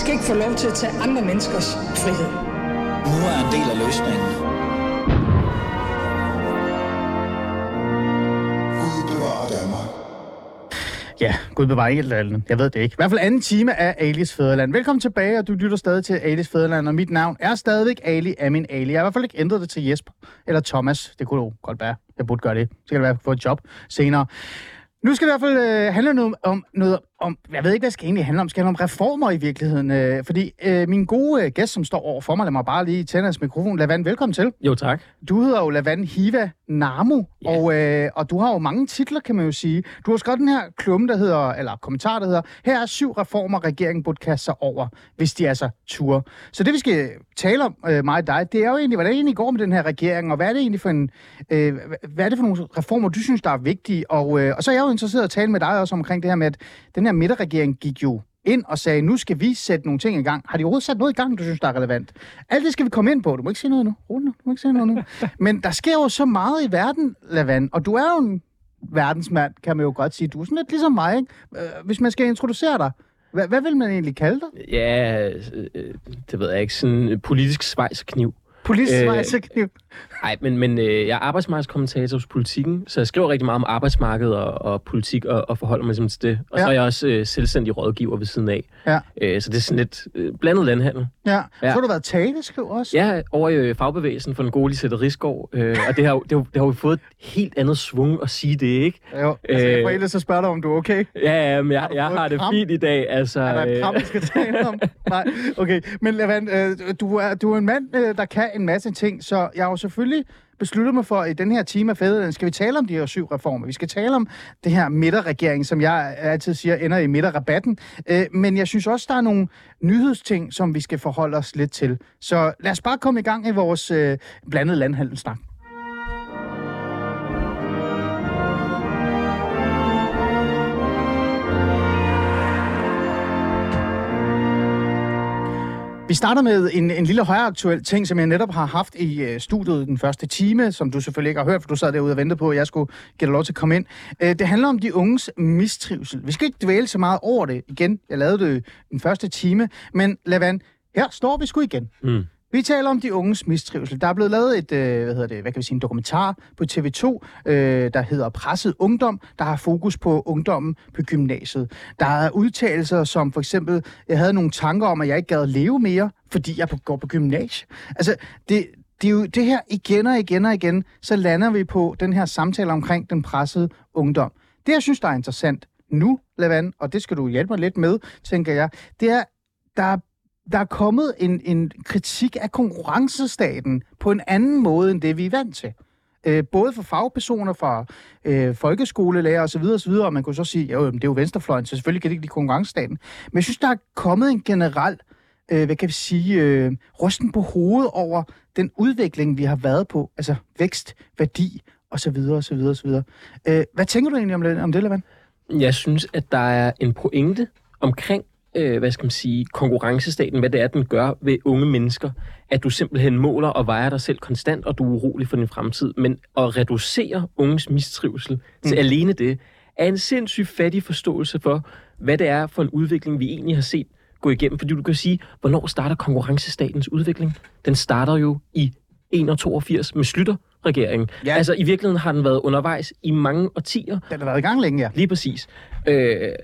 skal ikke få lov til at tage andre menneskers frihed. Nu er en del af løsningen. Ja, Gud bevarer ikke alle. Jeg ved det ikke. I hvert fald anden time af Alis Fæderland. Velkommen tilbage, og du lytter stadig til Alis Fæderland, og mit navn er stadigvæk Ali Aminali. Jeg har i hvert fald ikke ændret det til Jesper eller Thomas. Det kunne jo godt være. Jeg burde gøre det. Så kan det være, at jeg får et job senere. Nu skal det i hvert fald handle noget om... Jeg ved ikke, hvad det skal egentlig handle om. Det skal handle om reformer i virkeligheden. Fordi min gode gæst, som står over for mig, lad mig bare lige tænde hans mikrofon. Lawand, velkommen til. Jo, tak. Du hedder jo Lawand Hiwa Namo, yeah. og du har jo mange titler, kan man jo sige. Du har skrevet den her klumme, der hedder, eller kommentar, der hedder, her er 7 reformer, regeringen burde kaste sig over, hvis de altså turer. Så det, vi skal tale om, mig og dig, det er jo egentlig, hvordan det egentlig går med den her regering, og hvad er det egentlig for en... hvad er det for nogle reformer, du synes, der er vigtige? Og så er jeg jo interesseret at tale med dig også omkring det her med, at den her midterregering gik jo ind og sagde, nu skal vi sætte nogle ting i gang. Har de overhovedet sat noget i gang, du synes, der er relevant? Alt det skal vi komme ind på. Du må ikke sige noget nu. Men der sker jo så meget i verden, Lawand, og du er jo en verdensmand, kan man jo godt sige. Du er sådan lidt ligesom mig, ikke? Hvis man skal introducere dig, hvad vil man egentlig kalde dig? Ja, det ved jeg ikke. Sådan politisk svejsekniv. Nej, men jeg er arbejdsmarkedskommentator hos Politikken, så jeg skriver rigtig meget om arbejdsmarkedet og politik og forholder mig til det. Og ja. Så er jeg også selvstændig rådgiver ved siden af. Ja. Så det er sådan lidt blandet landhandel. Ja. Ja. Så har du været taleskriver også? Ja, over i fagbevægelsen for den gode Lisette Rigsgaard. Og det har jo fået et helt andet svung at sige det, ikke? Jo, altså jeg får ellers at spørge dig, om du er okay? Ja, men jeg har det fint i dag. Altså, er der et kram, vi skal tale om? Nej, okay. Men Lawand, du er en mand, der kan en masse ting, så jeg har jo selvfølgelig besluttet mig for, at i den her time af Fædrelandet skal vi tale om de her 7 reformer. Vi skal tale om det her midterregering, som jeg altid siger ender i midterrabatten. Men jeg synes også, der er nogle nyhedsting, som vi skal forholde os lidt til. Så lad os bare komme i gang i vores blandede landhandelssnak. Vi starter med en lille højaktuel ting, som jeg netop har haft i studiet den første time, som du selvfølgelig ikke har hørt, for du sad derude og ventede på, at jeg skulle give dig lov til at komme ind. Det handler om de unges mistrivsel. Vi skal ikke dvæle så meget over det igen. Jeg lavede det den første time, men Lawand, her står vi sgu igen. Mm. Vi taler om de unges mistrivsel. Der er blevet lavet et, en dokumentar på TV2, der hedder Presset Ungdom, der har fokus på ungdommen på gymnasiet. Der er udtalelser som for eksempel, jeg havde nogle tanker om, at jeg ikke gad leve mere, fordi jeg går på gymnasiet. Altså, det er jo det her igen og igen, så lander vi på den her samtale omkring den pressede ungdom. Det, jeg synes, der er interessant nu, Lawand, og det skal du hjælpe mig lidt med, tænker jeg, det er, der er kommet en kritik af konkurrencestaten på en anden måde, end det vi er vant til. Både for fagpersoner, fra folkeskolelærer osv., og man kunne så sige, at det er jo venstrefløjen, så selvfølgelig kan det ikke lide konkurrencestaten. Men jeg synes, der er kommet en generel, rysten på hovedet over den udvikling, vi har været på, altså vækst, værdi osv. Hvad tænker du egentlig om det, Lawand? Jeg synes, at der er en pointe omkring, konkurrencestaten, hvad det er, den gør ved unge mennesker, at du simpelthen måler og vejer dig selv konstant, og du er urolig for din fremtid, men at reducere unges mistrivsel til alene det, er en sindssygt fattig forståelse for, hvad det er for en udvikling, vi egentlig har set gå igennem, fordi du kan sige, hvornår starter konkurrencestatens udvikling? Den starter jo i 1982 med Schlüter-regeringen. Ja. Altså, i virkeligheden har den været undervejs i mange årtier. Den har været i gang længe, ja. Lige præcis.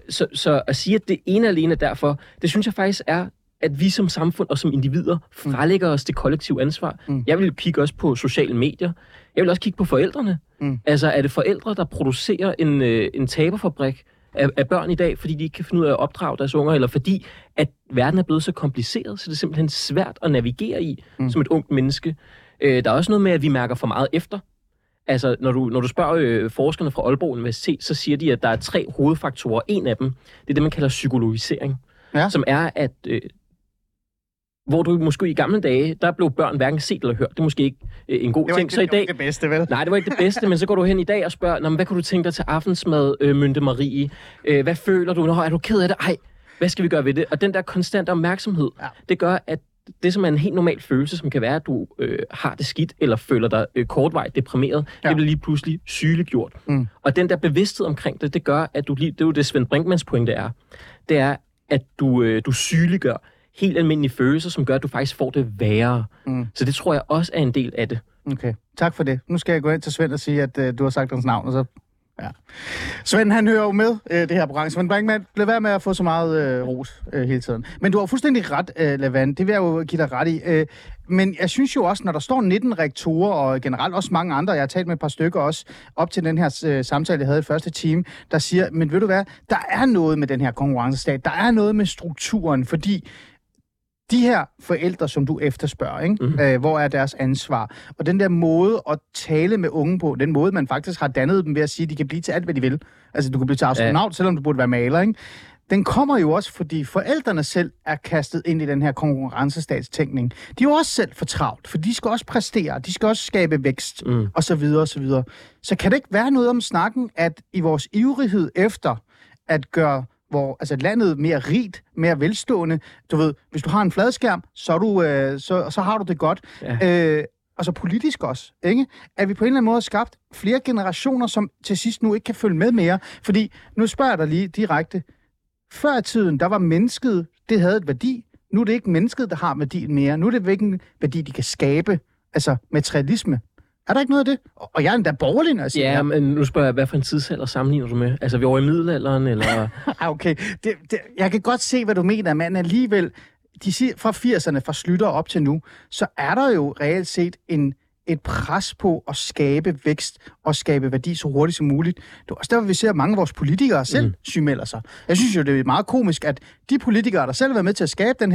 Så at sige, at det ene alene derfor, det synes jeg faktisk er, at vi som samfund og som individer frelægger os det kollektive ansvar. Mm. Jeg vil kigge også på sociale medier. Jeg vil også kigge på forældrene. Mm. Altså, er det forældre, der producerer en taberfabrik af børn i dag, fordi de ikke kan finde ud af at opdrage deres unger, eller fordi, at verden er blevet så kompliceret, så det er simpelthen svært at navigere i som et ungt menneske. Der er også noget med, at vi mærker for meget efter. Altså, når du spørger forskerne fra Aalborg Universitet, så siger de, at der er 3 hovedfaktorer. En af dem, det er det, man kalder psykologisering, som er, at hvor du måske i gamle dage, der blev børn hverken set eller hørt. Det er måske ikke en god ting. Så i dag, det var ikke det bedste, vel? Nej, det var ikke det bedste, men så går du hen i dag og spørger, hvad kunne du tænke dig til aftensmad, Mynte Marie? Hvad føler du? Er du ked af det? Ej, hvad skal vi gøre ved det? Og den der konstante opmærksomhed, det gør, at det, som er en helt normal følelse, som kan være, at du har det skidt, eller føler dig kortvarigt deprimeret, det bliver lige pludselig sygeliggjort. Mm. Og den der bevidsthed omkring det gør, at det er jo det, Svend Brinkmanns pointe er, det er, at du sygeliggør helt almindelige følelser, som gør, at du faktisk får det værre. Mm. Så det tror jeg også er en del af det. Okay, tak for det. Nu skal jeg gå ind til Svend og sige, at du har sagt hans navn, og så... Ja. Svend, han hører jo med det her program. Svend Brinkmann, lad være med at få så meget ros hele tiden. Men du har fuldstændig ret, Lawand. Det vil jeg jo give dig ret i. Men jeg synes jo også, når der står 19 rektorer, og generelt også mange andre, jeg har talt med et par stykker også, op til den her samtale, jeg havde i første time, der siger, men ved du hvad, der er noget med den her konkurrencestat. Der er noget med strukturen, fordi... De her forældre, som du efterspørger, ikke? Mm-hmm. Hvor er deres ansvar? Og den der måde at tale med unge på, den måde, man faktisk har dannet dem ved at sige, at de kan blive til alt, hvad de vil. Altså, du kan blive til astronaut, selvom du burde være maler, ikke? Den kommer jo også, fordi forældrene selv er kastet ind i den her konkurrencestatstænkning. De er jo også selv for travlt, for de skal også præstere, de skal også skabe vækst, og så videre, og så videre. Så kan det ikke være noget om snakken, at i vores ivrighed efter at gøre hvor landet mere rigt, mere velstående. Du ved, hvis du har en fladskærm, så, er du, så har du det godt. Ja. Og så politisk også, ikke? At vi på en eller anden måde har skabt flere generationer, som til sidst nu ikke kan følge med mere. Fordi, nu spørger jeg dig lige direkte. Før i tiden, der var mennesket, det havde et værdi. Nu er det ikke mennesket, der har værdien mere. Nu er det hvilken værdi, de kan skabe. Altså materialisme. Er der ikke noget af det? Og jeg er endda borgerlig, når jeg siger det. Ja, men nu spørger jeg, hvad for en tidsalder sammenligner du med? Altså, vi er over i middelalderen, eller... Okay, jeg kan godt se, hvad du mener, men alligevel, de siger, fra 80'erne, fra Slytter op til nu, så er der jo reelt set et pres på at skabe vækst og skabe værdi så hurtigt som muligt. Det er også derfor, vi ser, at mange af vores politikere selv sygemelder sig. Jeg synes jo, det er meget komisk, at de politikere, der selv har været med til at skabe den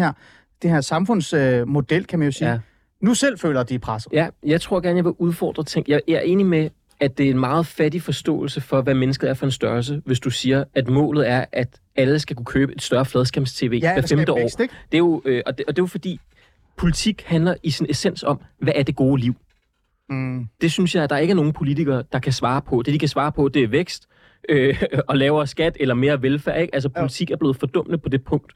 her samfundsmodel, kan man jo sige, nu selv føler, at de er presset. Ja, jeg tror gerne, jeg vil udfordre ting. Jeg er enig med, at det er en meget fattig forståelse for, hvad mennesket er for en størrelse, hvis du siger, at målet er, at alle skal kunne købe et større fladskærms-tv hver femte år. Vækst, det er jo, og det er jo fordi, politik handler i sin essens om, hvad er det gode liv? Mm. Det synes jeg, at der ikke er nogen politikere, der kan svare på. Det, de kan svare på, det er vækst og lavere skat eller mere velfærd. Ikke? Altså, politik er blevet fordummende på det punkt.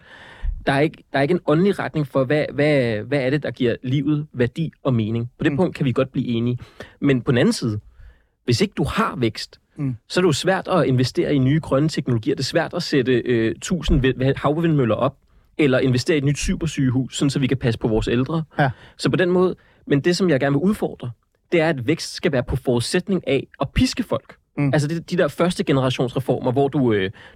Der er ikke en åndelig retning for, hvad er det, der giver livet værdi og mening. På det punkt kan vi godt blive enige. Men på den anden side, hvis ikke du har vækst, så er det jo svært at investere i nye grønne teknologier. Det er svært at sætte 1000 havvindmøller op, eller investere i et nyt supersygehus, sådan så vi kan passe på vores ældre. Ja. Så på den måde, men det, som jeg gerne vil udfordre, det er, at vækst skal være på forudsætning af at piske folk. Mm. Altså de der første generationsreformer, hvor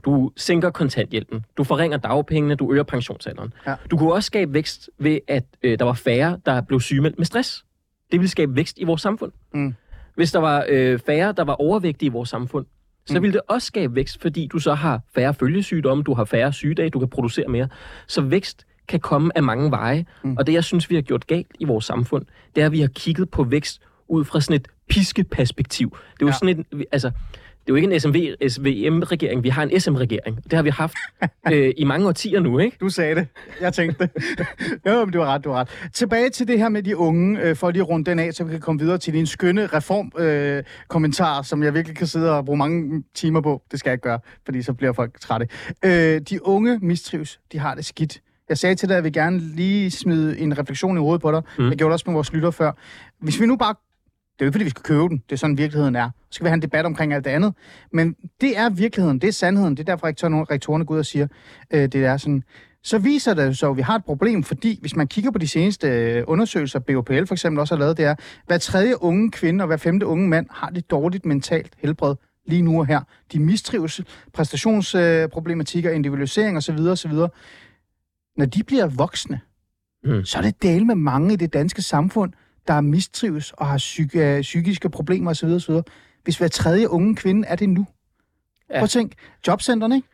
du sænker kontanthjælpen, du forringer dagpengene, du øger pensionsalderen. Ja. Du kunne også skabe vækst ved, at der var færre, der blev sygemeldt med stress. Det ville skabe vækst i vores samfund. Mm. Hvis der var færre, der var overvægtige i vores samfund, så ville det også skabe vækst, fordi du så har færre følgesygdomme, du har færre sygedage, du kan producere mere. Så vækst kan komme af mange veje, og det jeg synes, vi har gjort galt i vores samfund, det er, at vi har kigget på vækst ud fra sådan et piskeperspektiv. Det er jo sådan et, det er jo ikke en SVM-regering, vi har en SM-regering. Det har vi haft i mange årtier nu, ikke? Du sagde det. Jeg tænkte det. Jo, men du har ret. Tilbage til det her med de unge, for lige at runde den af, så vi kan komme videre til din skønne reformkommentar, som jeg virkelig kan sidde og bruge mange timer på. Det skal jeg ikke gøre, fordi så bliver folk trætte. De unge mistrives. De har det skidt. Jeg sagde til dig, at jeg vil gerne lige smide en refleksion i hovedet på dig. Jeg gjorde det også med vores lytter før. Hvis vi nu bare... Det er jo ikke, fordi vi skal købe den. Det er sådan, virkeligheden er. Så skal vi have en debat omkring alt det andet. Men det er virkeligheden. Det er sandheden. Det er derfor, rektorerne går ud og siger, det er sådan. Så viser det så, at vi har et problem, fordi hvis man kigger på de seneste undersøgelser, BOPL for eksempel også har lavet, det er, hver tredje unge kvinde og hver femte unge mand har det dårligt mentalt helbred lige nu og her. De mistrives, præstationsproblematikker, individualisering osv. osv. Når de bliver voksne, så er det del med mange i det danske samfund, der mistrives og har psykiske problemer osv. osv. Hvis hver tredje unge kvinde er det nu. Ja. Prøv at tænk, jobcenterne, ikke?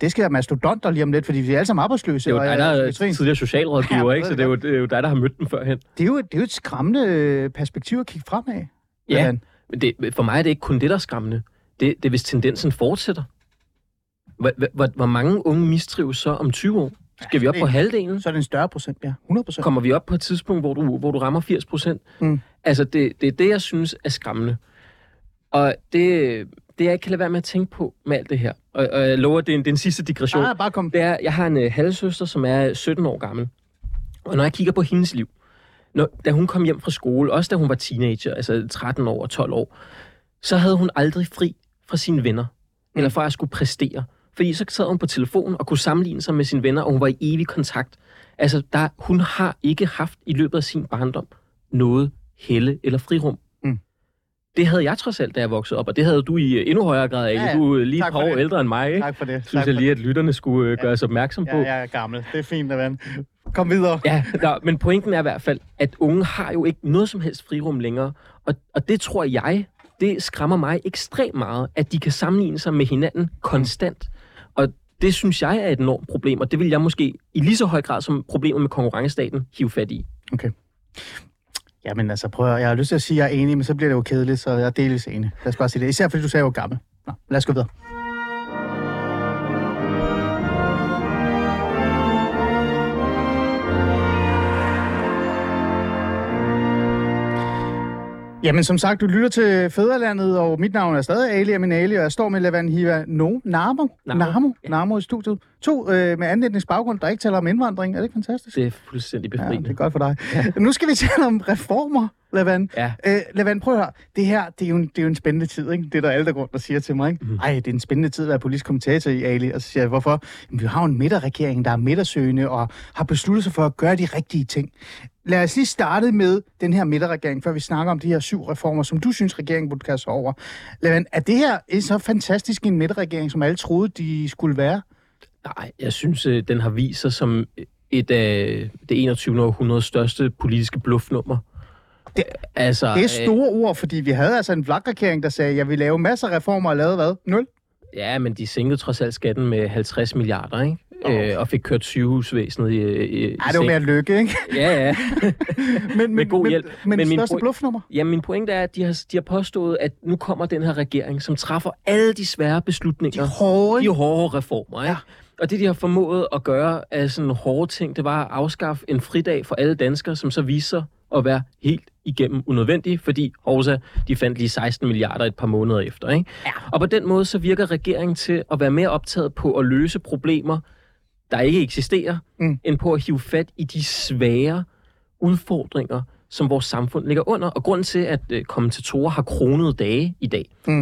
Det skal være mastodonter lige om lidt, fordi vi er alle sammen arbejdsløse. Det er jo dig, der er tidligere socialrådgiver, ikke? Så det er jo dig, der har mødt dem førhen. Det er jo et skræmmende perspektiv at kigge fremad. Ja, men for mig er det ikke kun det, der er skræmmende. Det er, hvis tendensen fortsætter. Hvor mange unge mistrives så om 20 år? Skal vi op på halvdelen? Så er det en større procent, ja. 100%. Kommer vi op på et tidspunkt, hvor du rammer 80%? Altså, det er det, jeg synes er skræmmende. Og det jeg ikke kan lade være med at tænke på med alt det her. Og jeg lover, det er den sidste digression. Nej, bare kom. Det er, jeg har en halvsøster, som er 17 år gammel. Og når jeg kigger på hendes liv, da hun kom hjem fra skole, også da hun var teenager, altså 13 år og 12 år, så havde hun aldrig fri fra sine venner. Eller fra at skulle præstere. Fordi så sad hun på telefonen og kunne sammenligne sig med sine venner, og hun var i evig kontakt. Altså, hun har ikke haft i løbet af sin barndom noget helle eller frirum. Mm. Det havde jeg trods alt, da jeg voksede op, og det havde du i endnu højere grad, Ali. Ja. Du er lige et par år ældre end mig, ikke? Tak for det. Synes jeg lige, at lytterne skulle gøres opmærksom på. Ja, jeg er gammel. Det er fint, at man... Kom videre. Ja, men pointen er i hvert fald, at unge har jo ikke noget som helst frirum længere, og det tror jeg, det skræmmer mig ekstremt meget, at de kan sammenligne sig med hinanden konstant. Og det synes jeg er et enormt problem, og det vil jeg måske i lige så høj grad som problemer med konkurrencestaten hive fat i. Okay. Jamen altså, jeg har lyst til at sige, at jeg er enig, men så bliver det jo kedeligt, så jeg er delvis enig. Lad os bare sige det. Især fordi du sagde, at jeg var gammel. Nå, lad os gå videre. Jamen som sagt, du lytter til Fædrelandet, og mit navn er stadig Ali Aminali, og jeg står med Lawand Hiwa Namo i studiet. To med anledningsbaggrund, der ikke taler om indvandring. Er det ikke fantastisk? Det er fuldstændig befriende. Ja, det er godt for dig. Ja. Nu skal vi tale om reformer, Lawand. Ja. Lawand, prøv at høre. Det her, det er jo en spændende tid, ikke? Det er der alle, der går rundt og siger til mig, ikke? Mm. Ej, det er en spændende tid at være politisk kommentator i, Ali. Og så siger jeg, hvorfor? Jamen, vi har jo en midterregering, der er midtersøgende og har besluttet sig for at gøre de rigtige ting. Lad os lige starte med den her midterregering, før vi snakker om de her 7 reformer, som du synes, regeringen burde kaste over. Lawand, er det her så fantastisk en midterregering, som alle troede, de skulle være? Nej, jeg synes, den har vist sig som et af det 21. århundredes største politiske bluffnummer. Det er store ord, fordi vi havde altså en VLAK-regering, der sagde, jeg vil lave masser af reformer og lavede hvad? 0? Ja, men de sænkede trods alt skatten med 50 milliarder, ikke? Og fik kørt sygehusvæsenet i det var mere lykke, ikke? Ja. men god hjælp. Men det største bluffnummer? Ja, min pointe er, at de har påstået, at nu kommer den her regering, som træffer alle de svære beslutninger. De hårde reformer, ikke? Ja. Og det, de har formået at gøre af sådan hårde ting, det var at afskaffe en fridag for alle danskere, som så viser at være helt igennem unødvendig, fordi Horsa, de fandt lige 16 milliarder et par måneder efter, ikke? Ja. Og på den måde, så virker regeringen til at være mere optaget på at løse problemer, der ikke eksisterer, end på at hive fat i de svære udfordringer, som vores samfund ligger under. Og grunden til, at kommentatorer har kronede dage i dag, det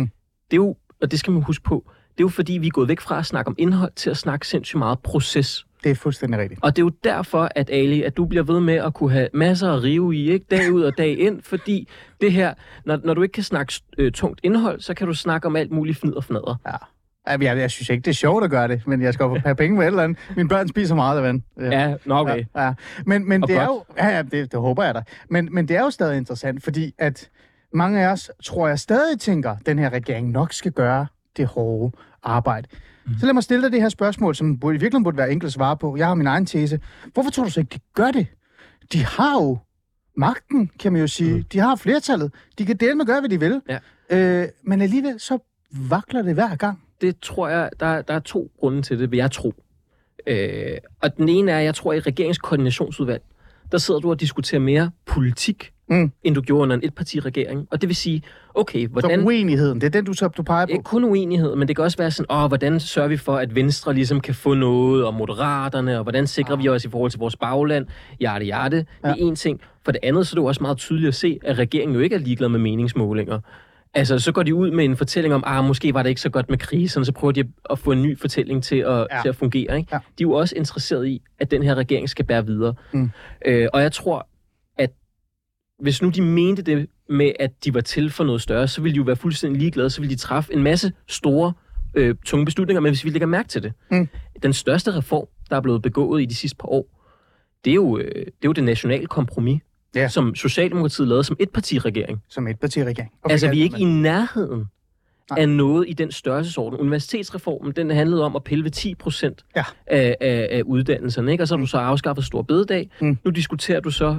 er jo, og det skal man huske på, det er jo fordi, vi er gået væk fra at snakke om indhold til at snakke sindssygt meget proces. Det er fuldstændig rigtigt. Og det er jo derfor, at Ali, at du bliver ved med at kunne have masser at rive i, ikke? Dag ud og dag ind, fordi det her, når du ikke kan snakke tungt indhold, så kan du snakke om alt muligt fnid og fnader. Ja. Jeg synes ikke, det er sjovt at gøre det, men jeg skal jo have penge med et eller andet. Mine børn spiser meget af vand. Ja, okay. Ja. Men det er jo... Ja, det håber jeg da. Men det er jo stadig interessant, fordi at mange af os, tror jeg, stadig tænker, at den her regering nok skal gøre det hårde arbejde. Mm. Så lad mig stille dig det her spørgsmål, som i virkeligheden burde være enkelt at svare på. Jeg har min egen tese. Hvorfor tror du så ikke, de gør det? De har jo magten, kan man jo sige. De har flertallet. De kan dele med gøre, hvad de vil. Ja. Men alligevel så vakler det hver gang. Det tror jeg, der er 2 grunde til det, vil jeg tro. Og den ene er, jeg tror, i regeringskoordinationsudvalg, der sidder du og diskuterer mere politik, end du gjorde under en etpartiregering. Og det vil sige, okay, hvordan... Så uenigheden, det er den, du peger på? Ikke kun uenighed, men det kan også være sådan, hvordan sørger vi for, at Venstre ligesom kan få noget, og Moderaterne, og hvordan sikrer vi os i forhold til vores bagland, hjerte. Det er en ting. For det andet, så er det også meget tydeligt at se, at regeringen jo ikke er ligeglad med meningsmålinger. Altså, så går de ud med en fortælling om, måske var det ikke så godt med krisen, så prøver de at få en ny fortælling til at fungere, ikke? Ja. De er jo også interesserede i, at den her regering skal bære videre. Og jeg tror, at hvis nu de mente det med, at de var til for noget større, så ville de jo være fuldstændig ligeglade, så ville de træffe en masse store, tunge beslutninger, men hvis vi lægger mærke til det. Den største reform, der er blevet begået i de sidste par år, det er jo det nationale kompromis. Ja. Som Socialdemokratiet lavede som etpartiregering. Okay, altså, vi er ikke i nærheden af noget i den størrelsesorden. Universitetsreformen, den handlede om at pille ved 10% af uddannelserne, ikke? Og så har du så afskaffet Store Bededag. Nu diskuterer du så,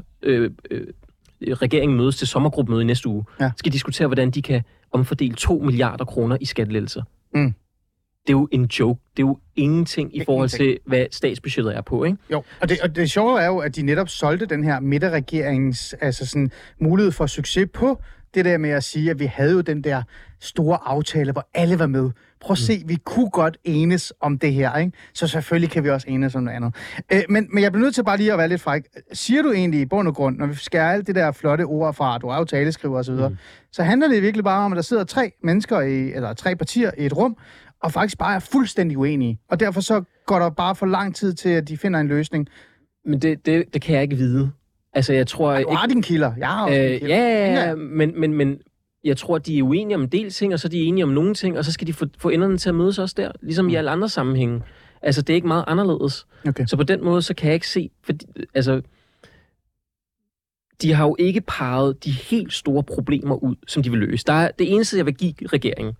regeringen mødes til sommergruppemøde i næste uge. Ja. Skal diskutere, hvordan de kan omfordele 2 milliarder kroner i skattelettelser. Det er jo en joke. Det er jo ingenting i forhold til, hvad statsbudgettet er på, ikke? Jo, og det sjove er jo, at de netop solgte den her midterregeringens mulighed for succes på det der med at sige, at vi havde jo den der store aftale, hvor alle var med. Prøv at se, vi kunne godt enes om det her, ikke? Så selvfølgelig kan vi også enes om noget andet. Men jeg bliver nødt til bare lige at være lidt fræk. Siger du egentlig i bund og grund, når vi skærer alt det der flotte ord fra, du er jo taleskriver osv., så handler det virkelig bare om, at der sidder 3 partier i et rum, og faktisk bare er fuldstændig uenige. Og derfor så går der bare for lang tid til, at de finder en løsning. Men det kan jeg ikke vide. Altså, jeg tror... Du har dine kilder. Jeg har også dine kilder. Ja. Men jeg tror, de er uenige om en del ting, og så er de enige om nogle ting, og så skal de få enderne til at mødes også der, ligesom i alle andre sammenhænge. Altså, det er ikke meget anderledes. Okay. Så på den måde, så kan jeg ikke se... Fordi, altså, de har jo ikke peget de helt store problemer ud, som de vil løse. Der er det eneste, jeg vil give regeringen,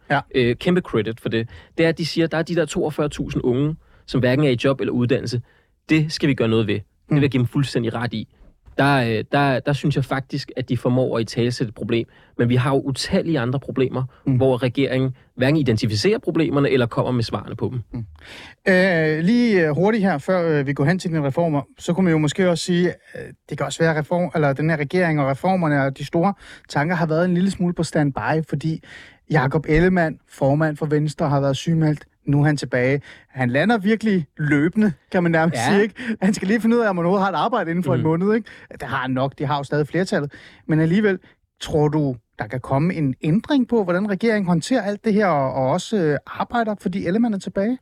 kæmpe credit for det, det er, at de siger, at der er de der 42.000 unge, som hverken er i job eller uddannelse. Det skal vi gøre noget ved. Det vil jeg give dem fuldstændig ret i. Der synes jeg faktisk, at de formår at italesætte et problem. Men vi har jo utallige andre problemer, hvor regeringen hverken identificerer problemerne eller kommer med svarene på dem. Lige hurtigt her, før vi går hen til dine reformer, så kunne man jo måske også sige, det kan også være, at den her regering og reformerne og de store tanker har været en lille smule på standby, fordi Jakob Ellemann, formand for Venstre, har været sygemeldt. Nu er han tilbage. Han lander virkelig løbende, kan man nærmest sige, ikke? Han skal lige finde ud af, om han overhovedet har et arbejde inden for en måned, ikke? Det har han nok. De har jo stadig flertallet. Men alligevel, tror du, der kan komme en ændring på, hvordan regeringen håndterer alt det her, og også arbejder, fordi Ellemann er tilbage?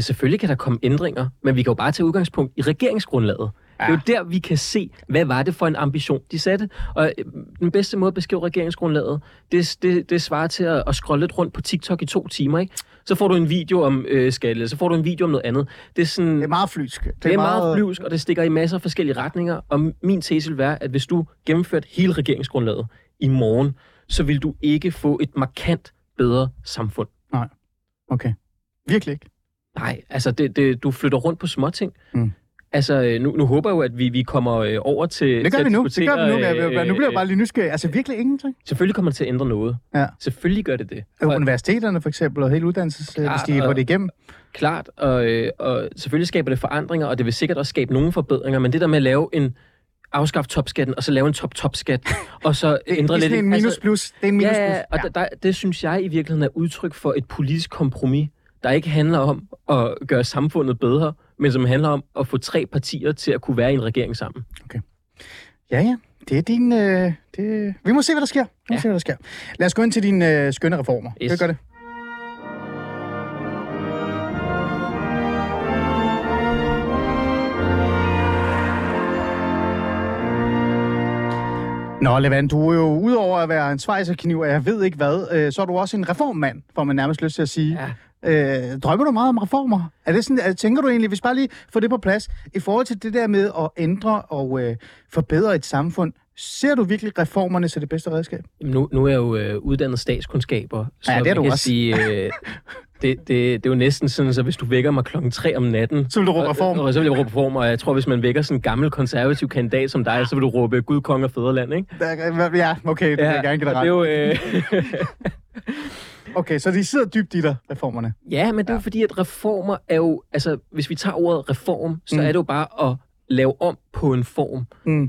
Selvfølgelig kan der komme ændringer, men vi kan jo bare tage udgangspunkt i regeringsgrundlaget. Ja. Det er jo der, vi kan se, hvad var det for en ambition, de satte. Og den bedste måde at beskrive regeringsgrundlaget, det svarer til at scrolle lidt rundt på TikTok i 2 timer, ikke? Så får du en video om skalle, så får du en video om noget andet. Det er, sådan, det er meget flyvsk. Det er meget flyvsk, og det stikker i masser af forskellige retninger. Og min tese vil være, at hvis du gennemførte hele regeringsgrundlaget i morgen, så vil du ikke få et markant bedre samfund. Nej. Okay. Virkelig ikke? Nej, altså du flytter rundt på småting. Altså, nu håber jeg jo, at vi kommer over til... Det gør vi nu. Nu bliver jeg bare lige nysgerrig. Altså, virkelig ingenting? Selvfølgelig kommer det til at ændre noget. Ja. Selvfølgelig gør det det. Og universiteterne for eksempel, og hele uddannelses, hvis de går det igennem. Klart, og selvfølgelig skaber det forandringer, og det vil sikkert også skabe nogle forbedringer, men det der med at lave en... afskaffe topskatten, og så lave en top-top-skat, og så ændre lidt... Det er en minus-plus. Ja, og det synes jeg i virkeligheden er udtryk for et politisk kompromis, der ikke handler om at gøre samfundet bedre, men som handler om at få 3 partier til at kunne være i en regering sammen. Okay. Ja. Det er din... Vi må se, hvad der sker. Lad os gå ind til dine skønne reformer. Yes. Det gør det. Nå, Lawand, du er jo udover at være en svejserkniv, og jeg ved ikke hvad, så er du også en reformmand, får man nærmest lyst til at sige. Ja. Drømmer du meget om reformer? Er det sådan, tænker du egentlig, hvis bare lige får det på plads, i forhold til det der med at ændre og forbedre et samfund, ser du virkelig reformerne som det bedste redskab? Nu er jeg jo uddannet statskundskaber, så ja, det er du også. Sige, det er jo næsten sådan, så hvis du vækker mig 3:00 om natten... Så vil du råbe reformer. Så vil jeg råbe reformer, og jeg tror, hvis man vækker sådan en gammel konservativ kandidat som dig, så vil du råbe Gud, Kong og Fæderland, ikke? Ja, okay, det vil jeg gerne give dig ret. Okay, så de sidder dybt i dig, reformerne. Ja, men det er jo fordi, at reformer er jo... Altså, hvis vi tager ordet reform, så er det jo bare at lave om på en form.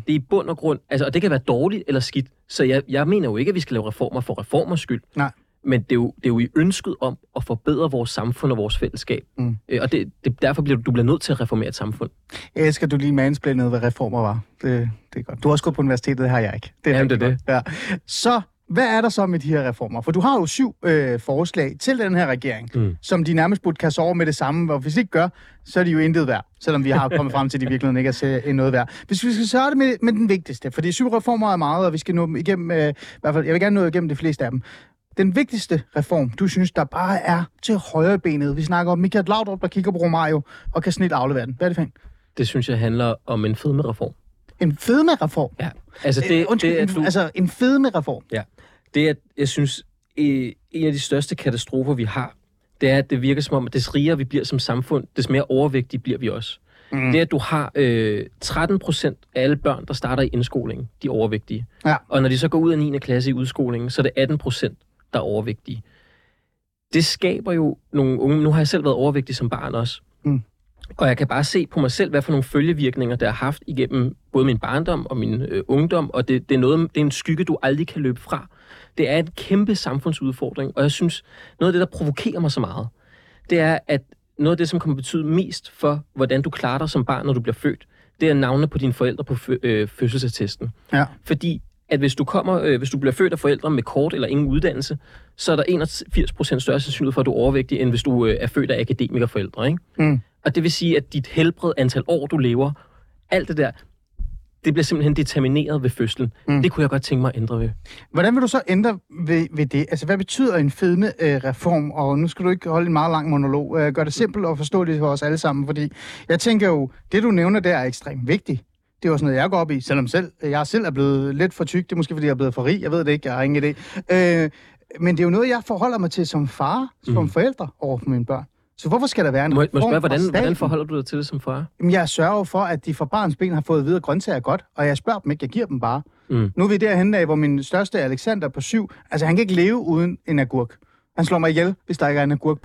Det er i bund og grund... Altså, og det kan være dårligt eller skidt. Så jeg mener jo ikke, at vi skal lave reformer for reformers skyld. Nej. Men det er jo i ønsket om at forbedre vores samfund og vores fællesskab. Og derfor bliver du nødt til at reformere et samfund. Jeg elsker, du lige mansplainede, hvad reformer var. Det er godt. Du har også gået på universitetet, har jeg ikke. Det er det. Ja. Så... Hvad er der så med de her reformer? For du har jo 7 forslag til den her regering, som de nærmest burde kaste over med det samme. Og hvis de ikke gør, så er de jo intet værd. Selvom vi har kommet frem til, at de virkelig ikke er noget værd. Hvis vi skal starte med den vigtigste, for de 7 reformer er meget, og vi skal nå dem igennem, i hvert fald, jeg vil gerne nå igennem de fleste af dem. Den vigtigste reform, du synes, der bare er til højre benet. Vi snakker om Michael Laudrup, der kigger på Romario og kan snit aflevere den. Hvad er det for en? Det synes jeg handler om en fedmereform. En fedmereform? Ja. Altså en fedmereform? Ja. Det, at jeg synes, en af de største katastrofer, vi har, det er, at det virker som om, at des rigere vi bliver som samfund, des mere overvægtige bliver vi også. Det, at du har 13% af alle børn, der starter i indskolingen, de er overvægtige. Ja. Og når de så går ud af 9. klasse i udskolingen, så er det 18%, der er overvægtige. Det skaber jo nogle unge... Nu har jeg selv været overvægtig som barn også. Og jeg kan bare se på mig selv, hvad for nogle følgevirkninger, der har haft igennem både min barndom og min ungdom, og det er en skygge, du aldrig kan løbe fra. Det er en kæmpe samfundsudfordring, og jeg synes, noget af det, der provokerer mig så meget, det er, at noget af det, som kommer betyde mest for, hvordan du klarer dig som barn, når du bliver født, det er navnene på dine forældre på fødselsattesten. Ja. Fordi at hvis du bliver født af forældre med kort eller ingen uddannelse, så er der 81% større sandsynlighed for, at du er overvægtig, end hvis du er født af akademikerforældre, ikke? Og det vil sige, at dit helbred antal år, du lever, alt det der, det bliver simpelthen determineret ved fødslen. Mm. Det kunne jeg godt tænke mig at ændre ved. Hvordan vil du så ændre ved det? Altså, hvad betyder en fedmereform? Og nu skal du ikke holde en meget lang monolog. Gør det simpelt og forståeligt for os alle sammen, fordi jeg tænker jo, det du nævner der er ekstremt vigtigt. Det er jo sådan noget, jeg går op i, selvom jeg selv er blevet lidt for tyk. Det er måske, fordi jeg er blevet for rig. Jeg ved det ikke, jeg har ingen idé. Men det er jo noget, jeg forholder mig til som far, som forældre over for mine børn. Så hvorfor skal der være en reform? Må jeg spørge, hvordan forholder du dig til det som far? Jamen, jeg sørger for, at de fra barns ben har fået at vide, at grøntsager godt, og jeg spørger dem ikke, jeg giver dem bare. Mm. Nu er vi derhenne af, hvor min største Alexander på 7, altså han kan ikke leve uden en agurk. Han slår mig ihjel, hvis der ikke er en agurk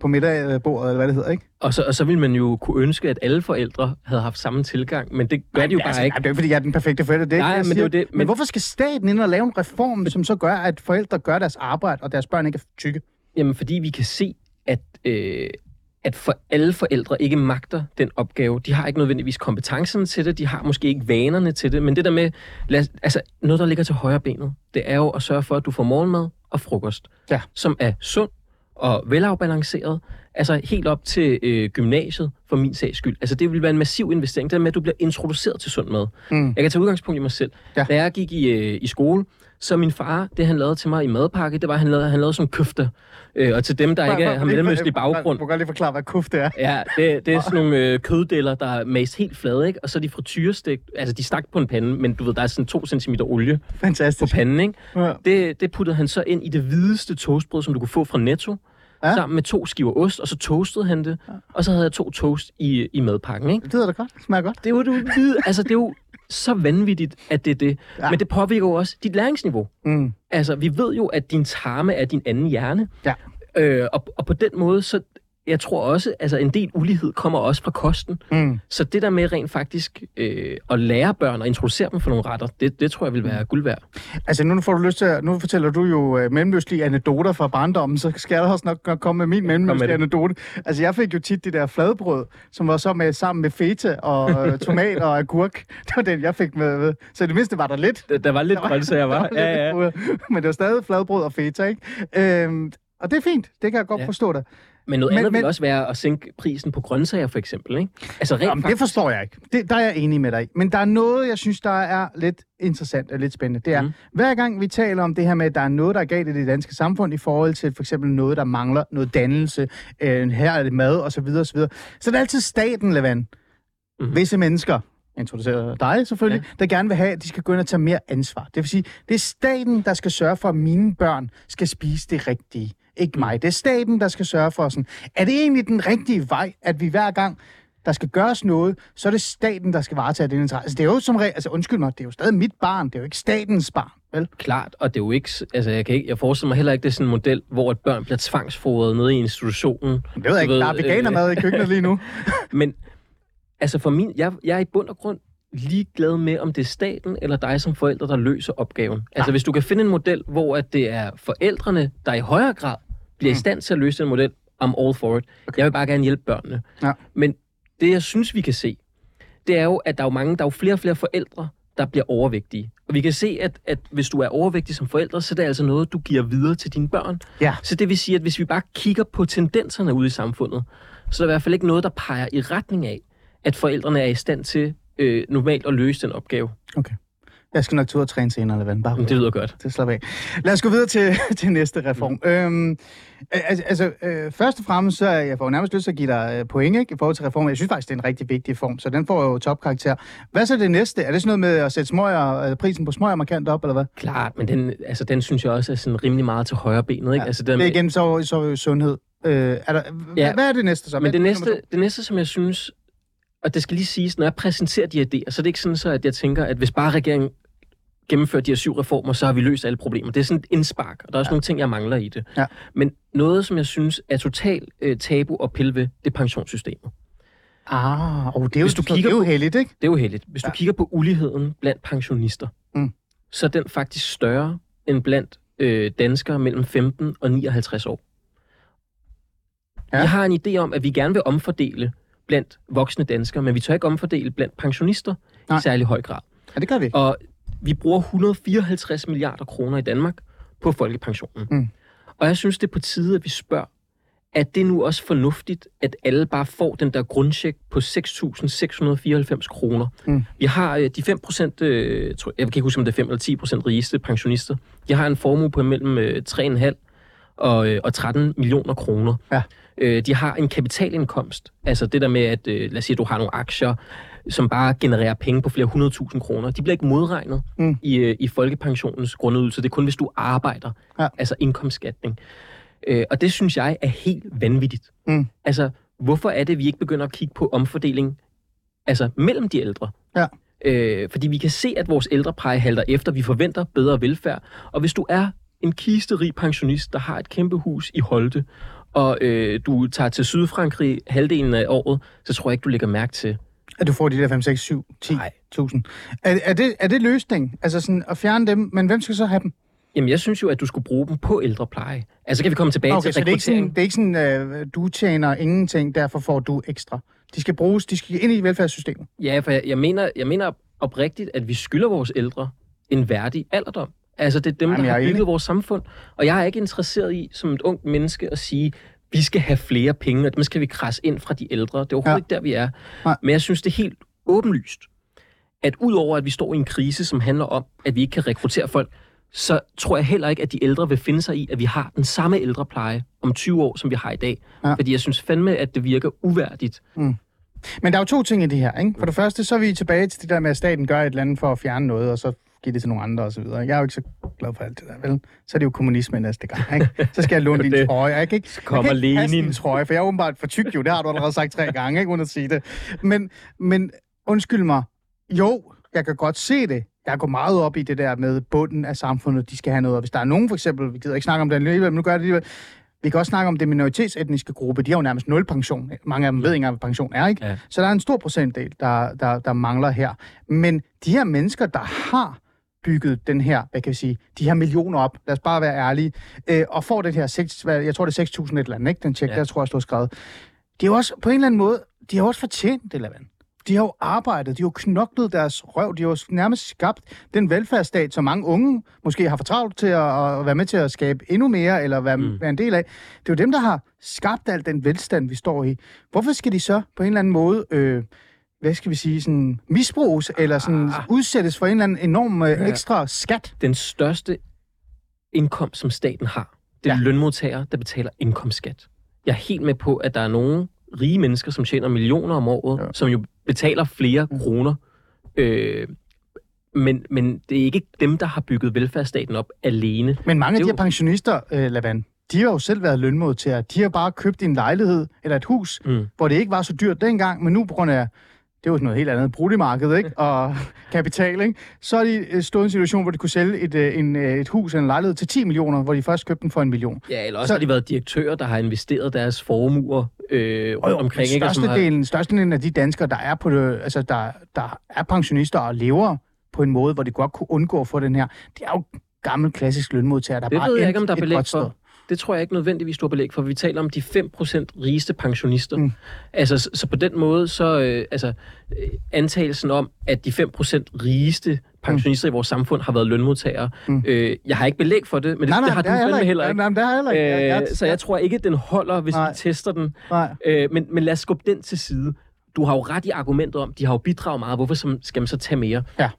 på middagbordet, eller hvad det hedder, ikke? Og så ville man jo kunne ønske, at alle forældre havde haft samme tilgang, men det gør de jo bare ikke. Nej, det er jo fordi, jeg er den perfekte forælder. Men hvorfor skal staten ind og lave en reform, som så gør, at forældre gør deres arbejde, og deres børn ikke er tykke? Jamen, fordi vi kan se, at for alle forældre ikke magter den opgave. De har ikke nødvendigvis kompetencerne til det, de har måske ikke vanerne til det, men det der med, noget, der ligger til højre benet, det er jo at sørge for, at du får morgenmad og frokost, ja, som er sund og velafbalanceret, altså helt op til gymnasiet, for min sags skyld. Altså, det vil være en massiv investering, det med, at du bliver introduceret til sund mad. Mm. Jeg kan tage udgangspunkt i mig selv. Ja. Da jeg gik i skole, så min far, det han lavede til mig i madpakke, det var, han lavede sådan køfter. Og til dem, der ikke har mellemøstlig baggrund... Du kan lige forklare, hvad køfte er. Ja, det er sådan nogle køddeler, der er mast helt flade, ikke? Og så er de frityrestegt. Altså, de stak på en pande, men du ved, der er sådan 2 centimeter olie Fantastisk. På panden, ikke? Ja. Det puttede han så ind i det hvideste toastbrød, som du kunne få fra Netto, ja, sammen med 2 skiver ost, og så toastede han det. Ja. Og så havde jeg 2 toast i madpakken, ikke? Det lyder da godt. Det smager godt. Det er jo så vanvittigt, at det er det. Ja. Men det påvirker jo også dit læringsniveau. Mm. Altså, vi ved jo, at din tarme er din anden hjerne. Ja. Og på den måde, så jeg tror også, altså en del ulighed kommer også fra kosten. Mm. Så det der med rent faktisk at lære børn og introducere dem for nogle retter, det tror jeg vil være guld værd. Altså nu får du lyst til nu fortæller du jo mellemøstlige anekdoter fra barndommen, så skal jeg også nok komme med min mellemøstlige anekdote. Altså jeg fik jo tit det der fladbrød, som var så med sammen med feta og tomat og agurk. Det var den jeg fik med. Så det mindste var der lidt. Der var lidt grøntsager, var. Ja. Men det var stadig fladbrød og feta, ikke? Og det er fint. Det kan jeg godt forstå dig. Men noget andet vil også være at sænke prisen på grøntsager, for eksempel, ikke? Altså, rent faktisk... Det forstår jeg ikke. Der er jeg enig med dig i. Men der er noget, jeg synes, der er lidt interessant og lidt spændende. Det er, hver gang vi taler om det her med, at der er noget, der er galt i det danske samfund, i forhold til for eksempel noget, der mangler noget dannelse, her er det mad, osv. osv. Så det er altid staten, Lawand. Mm-hmm. Visse mennesker, introduceret dig selvfølgelig, der gerne vil have, at de skal gå ind og tage mere ansvar. Det vil sige, det er staten, der skal sørge for, at mine børn skal spise det rigtige. Ikke mig. Det er staten, der skal sørge for sådan. Er det egentlig den rigtige vej, at vi hver gang, der skal gøres noget, så er det staten, der skal varetage den interesse? Altså, det er jo som undskyld mig, det er jo stadig mit barn, det er jo ikke statens barn, vel? Klart, og det er jo ikke, altså jeg forestiller mig heller ikke, det er sådan en model, hvor et børn bliver tvangsfodret nede i institutionen. Det ved jeg ikke, der er veganermad i køkkenet lige nu. Men, altså for min, jeg er i bund og grund ligeglad med, om det er staten eller dig som forældre, der løser opgaven. Altså hvis du kan finde en model, hvor at det er forældrene, der i højere grad bliver i stand til at løse den model, I'm all for it. Okay. Jeg vil bare gerne hjælpe børnene. Ja. Men det, jeg synes, vi kan se, det er jo, at der er jo flere og flere forældre, der bliver overvægtige. Og vi kan se, at hvis du er overvægtig som forældre, så er det altså noget, du giver videre til dine børn. Ja. Så det vil sige, at hvis vi bare kigger på tendenserne ude i samfundet, så er der i hvert fald ikke noget, der peger i retning af, at forældrene er i stand til normalt at løse den opgave. Okay. Jeg skal nok tage ud og træne senere, Lawand. Bare det lyder godt. Det slap af. Lad os gå videre til næste reform. Først og fremmest, så jeg får nærmest lyst til at give dig point, ikke, i forhold til reformen. Jeg synes faktisk, det er en rigtig vigtig reform, så den får jo topkarakter. Hvad så det næste? Er det sådan noget med at sætte prisen på smøger markant op, eller hvad? Klart, men den synes jeg også er sådan rimelig meget til højre benet, ikke? Ja, altså, det er igen så sundhed. Hvad er det næste så? Men det næste, som jeg synes, og det skal lige siges, når jeg præsenterer de idéer, så er det ikke sådan så, at jeg tænker, at hvis bare regeringen gennemfører de her 7 reformer, så har vi løst alle problemer. Det er sådan et indspark, og der er også nogle ting, jeg mangler i det. Ja. Men noget, som jeg synes er totalt tabu at pille ved, det er pensionssystemet. Det er jo heldigt, ikke? Det er jo heldigt. Hvis du kigger på uligheden blandt pensionister, så er den faktisk større end blandt danskere mellem 15 og 59 år. Ja. Jeg har en idé om, at vi gerne vil omfordele blandt voksne danskere, men vi tør ikke omfordele blandt pensionister i særlig høj grad. Ja, det gør vi. Og vi bruger 154 milliarder kroner i Danmark på folkepensionen. Mm. Og jeg synes, det er på tide, at vi spørger, er det nu også fornuftigt, at alle bare får den der grundcheck på 6.694 kroner? Mm. Vi har de 5%, jeg kan ikke huske, om det er 5 eller 10% rigeste pensionister. De har en formue på mellem 3,5 og 13 millioner kroner. Ja. De har en kapitalindkomst, altså det der med, at lad os sige, at du har nogle aktier, som bare genererer penge på flere 100.000 kroner. De bliver ikke modregnet i folkepensionens grundydelse. Det er kun, hvis du arbejder, altså indkomstskatning. Og det synes jeg er helt vanvittigt. Mm. Altså, hvorfor er det, vi ikke begynder at kigge på omfordeling altså mellem de ældre? Ja. Fordi vi kan se, at vores ældrepleje halter efter. Vi forventer bedre velfærd. Og hvis du er en kisterig pensionist, der har et kæmpe hus i Holte, og du tager til Sydfrankrig halvdelen af året, så tror jeg ikke, du lægger mærke til, at du får de der 5, 6, 7, 10.000. Er det løsning? Altså sådan at fjerne dem, men hvem skal så have dem? Jamen, jeg synes jo, at du skulle bruge dem på ældrepleje. Altså, kan vi komme tilbage til rekruttering? Det er ikke sådan, du tjener ingenting, derfor får du ekstra. De skal bruges, de skal ind i velfærdssystemet. Ja, for jeg mener oprigtigt, at vi skylder vores ældre en værdig alderdom. Altså, det er dem, der har bygget vores samfund. Og jeg er ikke interesseret i, som et ungt menneske, at sige, vi skal have flere penge, og dem skal vi krasse ind fra de ældre. Det er overhovedet ikke der, vi er. Nej. Men jeg synes, det er helt åbenlyst, at udover at vi står i en krise, som handler om, at vi ikke kan rekruttere folk, så tror jeg heller ikke, at de ældre vil finde sig i, at vi har den samme ældrepleje om 20 år, som vi har i dag. Ja. Fordi jeg synes fandme, at det virker uværdigt. Mm. Men der er jo to ting i det her, ikke? For det første, så er vi tilbage til det der med, at staten gør et eller andet for at fjerne noget, og så give det til nogle andre og så videre. Jeg er jo ikke så glad for alt det der, vel? Så er det jo kommunisme næste gang, ikke? Så skal jeg låne din trøje. Jeg kan ikke passe din trøje, for jeg er åbenbart for tyk jo. Det har du allerede sagt 3 gange, ikke? Uden at sige det. Men undskyld mig. Jo, jeg kan godt se det. Jeg går meget op i det der med bunden af samfundet, de skal have noget. Og hvis der er nogen, for eksempel, vi gider ikke snakke om det alligevel, men nu gør det alligevel. Vi kan også snakke om det minoritetsetniske gruppe. De har jo nærmest 0 pension. Mange af dem ved ikke engang, hvad pension er, ikke? Ja. Så der er en stor procentdel, der mangler her. Men de her mennesker, der har bygget den her, hvad kan vi sige, de her millioner op, lad os bare være ærlige, og får det her, jeg tror det er 6.000 et eller andet, ikke? Den check, der tror jeg stod skrevet. Det er jo også, på en eller anden måde, de har også fortjent det, Lawand. De har jo arbejdet, de har jo knoklet deres røv, de har jo nærmest skabt den velfærdsstat, som mange unge måske har for travlt til at være med til at skabe endnu mere, eller være en del af. Det er jo dem, der har skabt al den velstand, vi står i. Hvorfor skal de så på en eller anden måde hvad skal vi sige, sådan misbruges eller sådan udsættes for en eller anden enorm ekstra skat? Den største indkomst, som staten har, det er lønmodtagere, der betaler indkomstskat. Jeg er helt med på, at der er nogle rige mennesker, som tjener millioner om året, som jo betaler flere kroner. Men det er ikke dem, der har bygget velfærdsstaten op alene. Men mange af de her pensionister, Lawand, de har jo selv været lønmodtagere. De har bare købt en lejlighed eller et hus, hvor det ikke var så dyrt dengang, men nu på grund af det var noget helt andet boligmarked, ikke? Og kapital, ikke? Så er de stået i en situation, hvor de kunne sælge et hus eller en lejlighed til 10 millioner, hvor de først købte den for 1 million. Ja, eller også så har de været direktører, der har investeret deres formuer rundt omkring. Størstedelen af de danskere, der er, der er pensionister og lever på en måde, hvor de godt kunne undgå at få den her, det er jo gammel klassisk lønmodtager, der det bare er et godt sted. Det tror jeg ikke nødvendigvis, du har belæg for. Vi taler om de 5% rigeste pensionister. Mm. Altså, så på den måde, så antagelsen om, at de 5% rigeste pensionister i vores samfund har været lønmodtagere. Jeg har ikke belæg for det, men det har du fandme heller ikke. Nej, det har heller ikke. Så jeg tror ikke, den holder, hvis vi tester den. Men lad os skubbe den til side. Du har jo ret i argumentet om, de har jo bidraget meget. Hvorfor skal man så tage mere? Ja.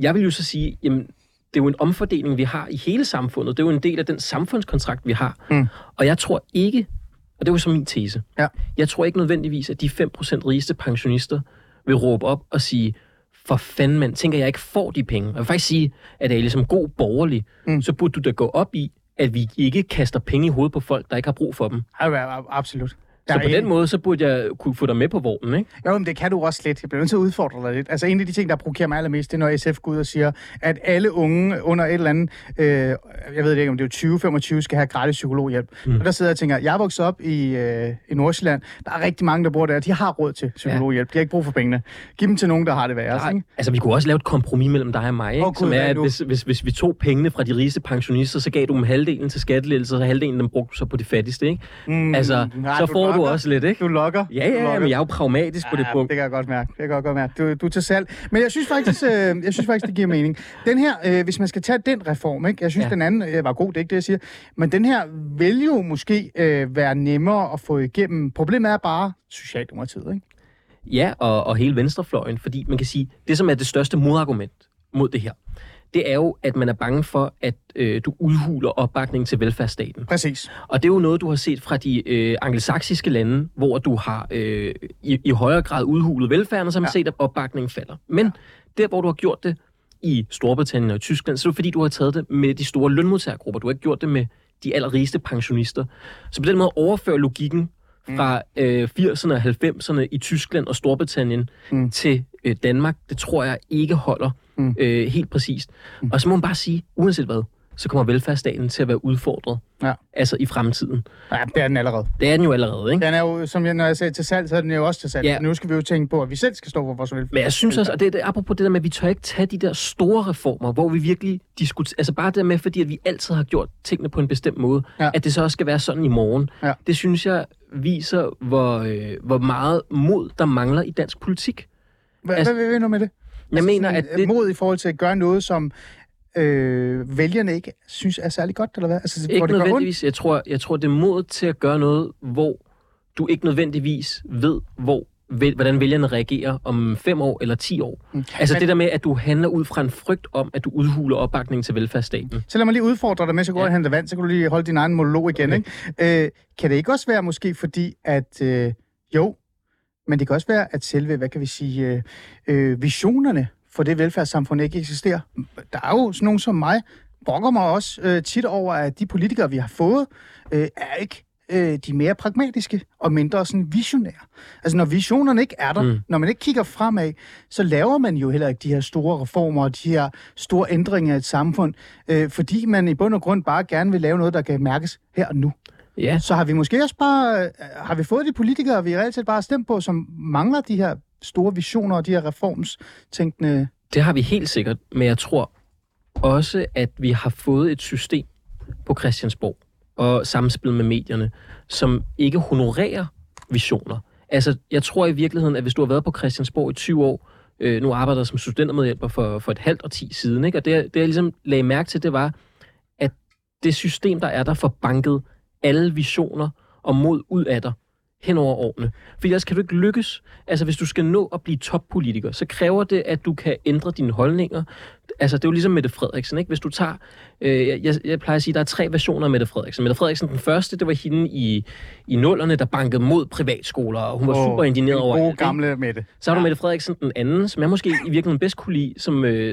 Jeg vil jo så sige, jamen, det er jo en omfordeling, vi har i hele samfundet. Det er jo en del af den samfundskontrakt, vi har. Mm. Og jeg tror ikke, og det er jo så min tese, jeg tror ikke nødvendigvis, at de 5% rigeste pensionister vil råbe op og sige, for fanden mand, tænker jeg ikke får de penge. Jeg vil faktisk sige, at er I ligesom god borgerlig, så burde du da gå op i, at vi ikke kaster penge i hovedet på folk, der ikke har brug for dem. Absolut. Så på den måde, så burde jeg kunne få dig med på vognen, ikke? Jo, men det kan du også lidt. Jeg bliver nødt til at udfordre dig lidt. Altså, en af de ting, der provokerer mig allermest, det er, når SF går ud og siger, at alle unge under et eller andet, jeg ved ikke, om det er 20-25, skal have gratis psykologhjælp. Mm. Og der sidder jeg og tænker, jeg er vokset op i Nordsjælland. Der er rigtig mange, der bor der. De har råd til psykologhjælp. De har ikke brug for pengene. Giv dem til nogen, der har det værre. Ikke? Altså, vi kunne også lave et kompromis mellem dig og mig, ikke? Som er, at hvis vi tog pengene fra de rigeste pensionister, så gav du dem halvdelen til skattelettelser, og halvdelen dem brugte du så på de fattigste, ikke? Mm, altså, nej, så får du også lidt, ikke? Du lokker. Ja, men jeg er jo pragmatisk på det punkt. Det kan jeg godt mærke. Du er til salg. Men jeg synes faktisk, det giver mening. Den her, hvis man skal tage den reform, ikke? Jeg synes, den anden var god, det er ikke det, jeg siger. Men den her vil jo måske være nemmere at få igennem. Problemet er bare Socialdemokratiet, ikke? Ja, og hele venstrefløjen, fordi man kan sige, det som er det største modargument mod det her, det er jo, at man er bange for, at du udhuler opbakningen til velfærdsstaten. Præcis. Og det er jo noget, du har set fra de angelsaksiske lande, hvor du har i højere grad udhulet velfærden, og så har man set, at opbakningen falder. Men der, hvor du har gjort det i Storbritannien og i Tyskland, så er det fordi, du har taget det med de store lønmodtagergrupper. Du har ikke gjort det med de allerrigeste pensionister. Så på den måde overfører logikken fra 80'erne og 90'erne i Tyskland og Storbritannien til Danmark. Det tror jeg ikke holder helt præcist. Og så må man bare sige, uanset hvad, så kommer velfærdsstaten til at være udfordret. Ja. Altså i fremtiden. Ja, det er den allerede. Det er den jo allerede, ikke? Den er jo, som jeg, når jeg sagde til salg, så er den jo også til salg. Ja. Nu skal vi jo tænke på, at vi selv skal stå for vores velfærd. Men jeg synes også, og det er apropos det der med, at vi tør ikke tage de der store reformer, hvor vi virkelig diskuterer, altså bare det der med, fordi at vi altid har gjort tingene på en bestemt måde, at det så også skal være sådan i morgen. Ja. Det synes jeg viser, hvor meget mod der mangler i dansk politik. Hvad vil vi nu med det? Jeg mener, at det... Mod i forhold til at gøre noget, som vælgerne ikke synes er særlig godt, eller hvad? Altså, ikke nødvendigvis. Jeg tror, det er modet til at gøre noget, hvor du ikke nødvendigvis ved, hvordan vælgerne reagerer om 5 år eller 10 år. Altså det der med, at du handler ud fra en frygt om, at du udhuler opbakningen til velfærdsstaten. Så lad mig lige udfordre dig, mens jeg går og henter vand, så kan du lige holde din egen monolog igen, ikke? Kan det ikke også være måske fordi, at men det kan også være, at selve, visionerne for det velfærdssamfund ikke eksisterer. Der er jo sådan nogen som mig, brokker mig også tit over, at de politikere, vi har fået, er ikke de mere pragmatiske og mindre sådan visionære. Altså når visionerne ikke er der, når man ikke kigger fremad, så laver man jo heller ikke de her store reformer og de her store ændringer i et samfund, fordi man i bund og grund bare gerne vil lave noget, der kan mærkes her og nu. Ja. Så har vi måske også bare har vi fået de politikere, vi reelt set bare stemt på, som mangler de her store visioner og de her reformstænkende... Det har vi helt sikkert, men jeg tror også, at vi har fået et system på Christiansborg og samspil med medierne, som ikke honorerer visioner. Altså, jeg tror i virkeligheden, at hvis du har været på Christiansborg i 20 år, nu arbejder jeg som studentermedhjælper for et halvt årti siden, ikke? Og det jeg ligesom lagde mærke til, det var, at det system, der er der, får banket alle visioner og mod ud af dig hen over årene. For ellers kan du ikke lykkes. Altså, hvis du skal nå at blive toppolitiker, så kræver det, at du kan ændre dine holdninger. Altså, det er jo ligesom Mette Frederiksen, ikke? Hvis du tager... jeg plejer at sige, at der er 3 versioner af Mette Frederiksen. Mette Frederiksen, den første, det var hende i 0'erne, der bankede mod privatskoler, og hun var super indigneret over... Åh, gamle Mette. Så har du Mette Frederiksen, den anden, som jeg måske i virkeligheden bedst kunne lide,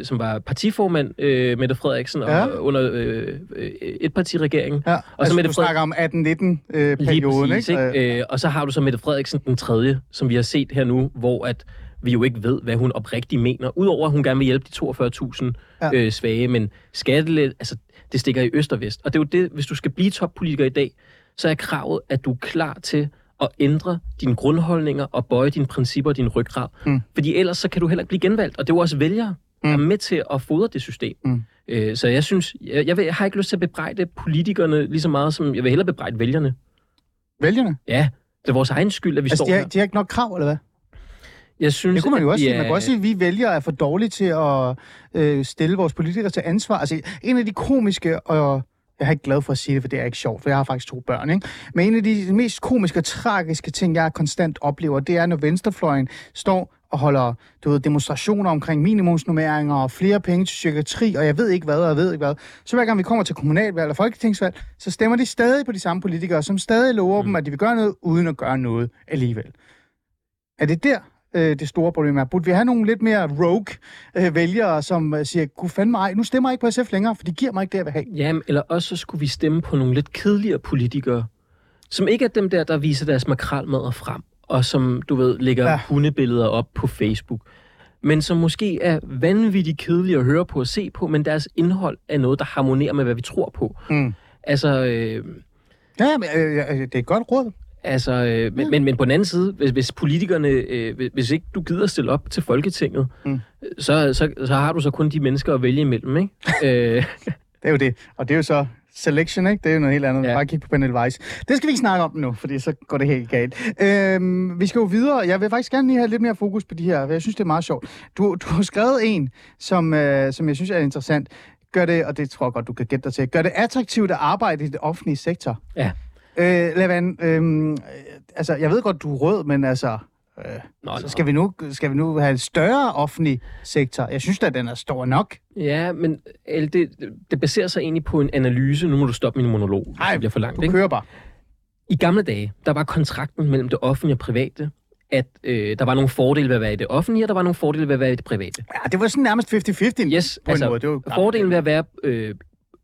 som var partiformand, Mette Frederiksen, og under et partiregering. Ja, og så altså, Mette snakker om 18-19-perioden, ikke? Og så har du så Mette Frederiksen, den tredje, som vi har set her nu, hvor at vi jo ikke ved, hvad hun oprigtigt mener. Udover, at hun gerne vil hjælpe de 42.000 svage, men skattelet, altså, det stikker i øst og vest. Og det er jo det, hvis du skal blive toppolitiker i dag, så er kravet, at du er klar til at ændre dine grundholdninger og bøje dine principper og din ryggrad. Fordi ellers så kan du heller ikke blive genvalgt, og det er jo også vælgere, der er med til at fodre det system. Så jeg synes, jeg har ikke lyst til at bebrejde politikerne lige så meget, som jeg vil hellere bebrejde vælgerne. Vælgerne? Ja, det er vores egen skyld, at vi står her. De har ikke nok krav, eller hvad? Jeg synes, det kunne man jo også sige. Man kan også sige, at vi vælgere er for dårlige til at stille vores politikere til ansvar. Altså, en af de komiske, og jeg er ikke glad for at sige det, for det er ikke sjovt, for jeg har faktisk 2 børn, ikke? Men en af de mest komiske og tragiske ting, jeg konstant oplever, det er, når venstrefløjen står og holder demonstrationer omkring minimumsnummeringer og flere penge til psykiatri, og jeg ved ikke hvad. Så hver gang vi kommer til kommunalvalg eller folketingsvalg, så stemmer de stadig på de samme politikere, som stadig lover dem, at de vil gøre noget, uden at gøre noget alligevel. Er det der? Det store problem er. Burde vi have nogle lidt mere rogue-vælgere, som siger, gud fandme ej, nu stemmer jeg ikke på SF længere, for de giver mig ikke det, jeg vil have. Jamen, eller også så skulle vi stemme på nogle lidt kedeligere politikere, som ikke er dem der viser deres makrelmadder frem, og som, lægger hundebilleder op på Facebook, men som måske er vanvittigt kedelige at høre på og se på, men deres indhold er noget, der harmonerer med, hvad vi tror på. Altså... Ja, men, det er et godt råd. Altså, men på den anden side, hvis politikerne, hvis ikke du gider stille op til Folketinget, så har du så kun de mennesker at vælge imellem, ikke? Det er jo det, og det er jo så selection, ikke? Det er jo noget helt andet. Ja. Bare kigge på Pernille Weiss. Det skal vi ikke snakke om nu, fordi så går det helt galt. Vi skal jo videre. Jeg vil faktisk gerne lige have lidt mere fokus på de her, for jeg synes, det er meget sjovt. Du har skrevet en, som jeg synes er interessant. Gør det, og det tror jeg godt, du kan gætte dig til. Gør det attraktivt at arbejde i den offentlige sektor. Ja. Lawand, altså, jeg ved godt, du er rød, men altså... Nå. Skal vi nu have en større offentlig sektor? Jeg synes da, den er stor nok. Ja, men det baserer sig egentlig på en analyse. Nu må du stoppe min monolog. Nej, du kører bare. I gamle dage, der var kontrakten mellem det offentlige og private, at der var nogle fordele ved at være i det offentlige, og der var nogle fordele ved at være i det private. Ja, det var sådan nærmest 50-50 yes, på altså, en måde. Det var fordelen ved at være...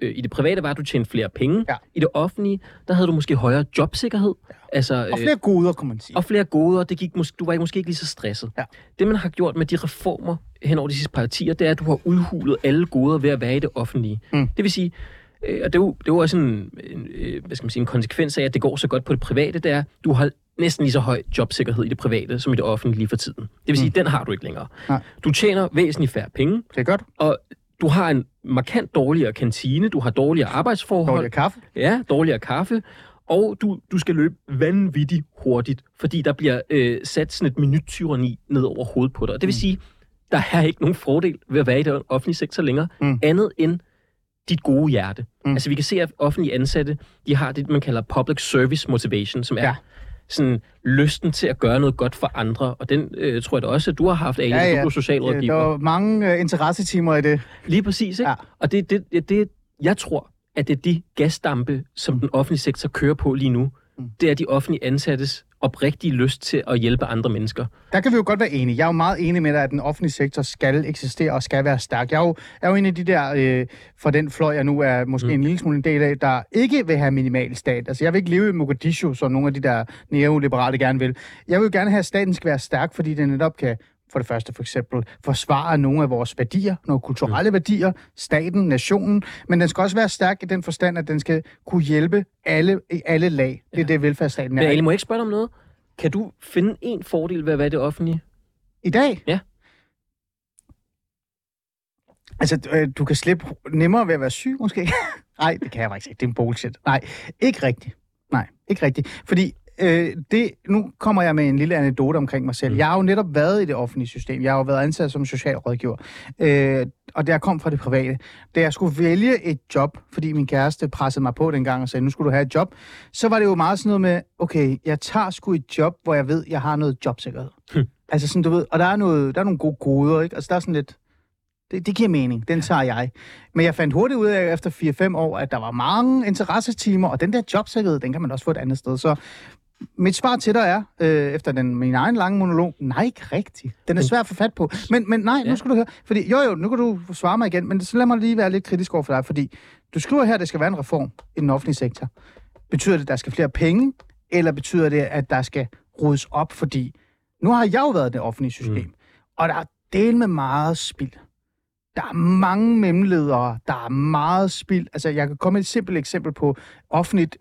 I det private var, at du tjente flere penge. Ja. I det offentlige, der havde du måske højere jobsikkerhed. Ja. Altså, og flere goder, kunne man sige. Og flere goder. Det gik du var måske ikke lige så stresset. Ja. Det, man har gjort med de reformer hen over de sidste par årtier, det er, at du har udhulet alle goder ved at være i det offentlige. Mm. Det vil sige, og det er jo også en konsekvens af, at det går så godt på det private, det er, at du har næsten lige så høj jobsikkerhed i det private, som i det offentlige lige for tiden. Det vil sige, den har du ikke længere. Nej. Du tjener væsentligt færre penge. Det er godt. Og du har en markant dårligere kantine, du har dårligere arbejdsforhold. Dårligere kaffe. Og du skal løbe vanvittigt hurtigt, fordi der bliver sat sådan et minuttyranni ned over hovedet på dig. Og det vil sige, der er ikke nogen fordel ved at være i den offentlige sektor længere, andet end dit gode hjerte. Mm. Altså vi kan se, at offentlige ansatte, de har det, man kalder public service motivation, som er... Ja. Sådan lysten til at gøre noget godt for andre, og den tror jeg da også, at du har haft, Ali, ja. Du blev socialrådgiver. Der var mange interessetimer i det. Lige præcis, ikke? Ja. Og det, jeg tror, at det er de gasdampe, som den offentlige sektor kører på lige nu, det er de offentlige ansattes oprigtige lyst til at hjælpe andre mennesker. Der kan vi jo godt være enige. Jeg er jo meget enig med dig, at den offentlige sektor skal eksistere og skal være stærk. Jeg er jo en af de der, for den fløj, jeg nu er måske en lille smule en del af, der ikke vil have minimal stat. Altså, jeg vil ikke leve i Mogadishu, som nogle af de der neoliberale gerne vil. Jeg vil jo gerne have, at staten skal være stærk, fordi den netop kan, for det første for eksempel, forsvare nogle af vores værdier, nogle kulturelle værdier, staten, nationen, men den skal også være stærk i den forstand, at den skal kunne hjælpe alle i alle lag. Det er det, velfærdsstaten er. Men Ali, må jeg ikke spørge dig om noget? Kan du finde en fordel ved at være det offentlige? I dag? Ja. Altså, du kan slippe nemmere ved at være syg, måske? Nej, det kan jeg faktisk ikke. Det er en bullshit. Nej, ikke rigtigt. Fordi... nu kommer jeg med en lille anekdote omkring mig selv. Jeg har jo netop været i det offentlige system. Jeg har jo været ansat som socialrådgiver. Og der kom fra det private. Da jeg skulle vælge et job, fordi min kæreste pressede mig på dengang og sagde, nu skulle du have et job, så var det jo meget sådan noget med, okay, jeg tager sgu et job, hvor jeg ved, jeg har noget jobsikkerhed. Altså sådan, du ved, og der er nogle gode goder, ikke? Altså der er sådan lidt... Det giver mening. Den tager jeg. Men jeg fandt hurtigt ud af efter 4-5 år, at der var mange interessetimer, og den der jobsikkerhed, den kan man også få et andet sted. Så mit svar til dig er, efter min egen lange monolog, nej, ikke rigtigt. Den er svær at få fat på. Men nej, nu skal du høre. Fordi, jo, nu kan du svare mig igen, men så lad mig lige være lidt kritisk over for dig, fordi du skriver her, at det skal være en reform i den offentlige sektor. Betyder det, at der skal flere penge, eller betyder det, at der skal ryddes op? Fordi nu har jeg jo været i det offentlige system, og der er del med meget spild. Der er mange mellemledere, der er meget spild. Altså, jeg kan komme med et simpelt eksempel på offentligt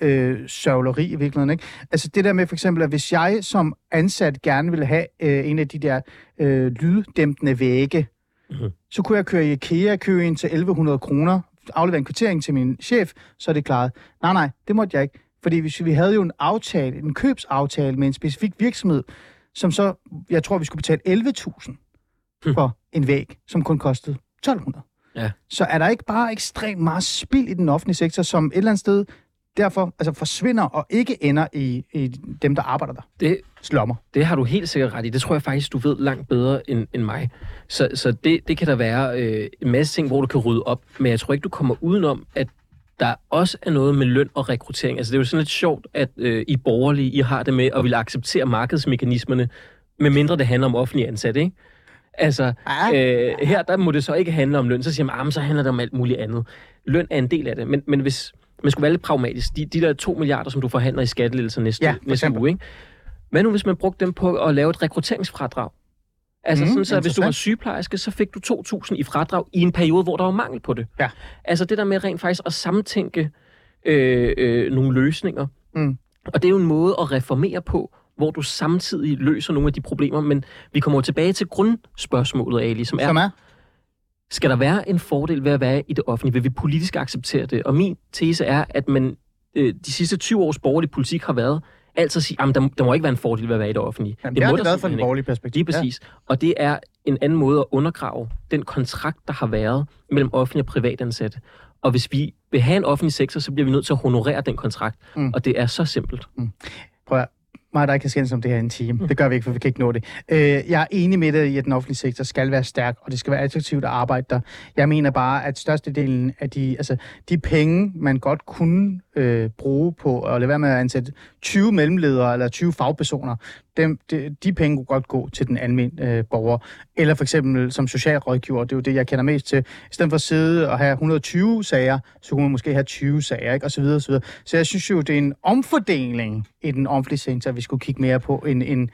sørgleri i virkeligheden, ikke? Altså, det der med for eksempel, at hvis jeg som ansat gerne ville have en af de der lyddæmpende vægge, så kunne jeg køre i IKEA-køen til 1.100 kroner, aflevere en kvittering til min chef, så er det klaret. Nej, det måtte jeg ikke. Fordi hvis vi havde jo en aftale, en købsaftale med en specifik virksomhed, som så, jeg tror, vi skulle betale 11.000 for en væg, som kun kostede 1200. Ja. Så er der ikke bare ekstremt meget spild i den offentlige sektor, som et eller andet sted derfor altså forsvinder og ikke ender i dem, der arbejder der? Det slummer. Det har du helt sikkert ret i. Det tror jeg faktisk, du ved langt bedre end mig. Så det kan der være en masse ting, hvor du kan rydde op. Men jeg tror ikke, du kommer udenom, at der også er noget med løn og rekruttering. Altså det er jo sådan lidt sjovt, at I borgerlige, I har det med at ville acceptere markedsmekanismerne, medmindre det handler om offentlige ansatte, ikke? Altså, her der må det så ikke handle om løn. Så siger man, så handler det om alt muligt andet. Løn er en del af det, men hvis man skulle være lidt pragmatisk, de der 2 milliarder, som du forhandler i skattelettelser næste uge, ikke? Hvad nu, hvis man brugte dem på at lave et rekrutteringsfradrag? Altså sådan, så hvis du var sygeplejerske, så fik du 2.000 i fradrag i en periode, hvor der var mangel på det. Ja. Altså det der med rent faktisk at samtænke nogle løsninger. Mm. Og det er jo en måde at reformere på, hvor du samtidig løser nogle af de problemer, men vi kommer tilbage til grundspørgsmålet, Ali, som er... Skal der være en fordel ved at være i det offentlige? Vil vi politisk acceptere det? Og min tese er, at man de sidste 20 års borgerlige politik har været altså at sige, at der må ikke være en fordel ved at være i det offentlige. Jamen, det har det været fra en borgerlig perspektiv. Lige præcis. Ja. Og det er en anden måde at undergrave den kontrakt, der har været mellem offentlige og privatansatte. Og hvis vi vil have en offentlig sektor, så bliver vi nødt til at honorere den kontrakt. Mm. Og det er så simpelt. Mm. Prøv at mig og dig kan skændes om det her i en time. Mm. Det gør vi ikke, for vi kan ikke nå det. Jeg er enig med dig i, at den offentlige sektor skal være stærk, og det skal være attraktivt at arbejde der. Jeg mener bare, at størstedelen af de penge, man godt kunne bruge på at lade være med at ansætte 20 mellemledere eller 20 fagpersoner, de penge kunne godt gå til den almindelige borger. Eller for eksempel som socialrådgiver, det er jo det, jeg kender mest til. I stedet for at sidde og have 120 sager, så kunne man måske have 20 sager, ikke? Og så videre, og så videre. Så jeg synes jo, det er en omfordeling i den offentlige sektor, vi skulle kigge mere på en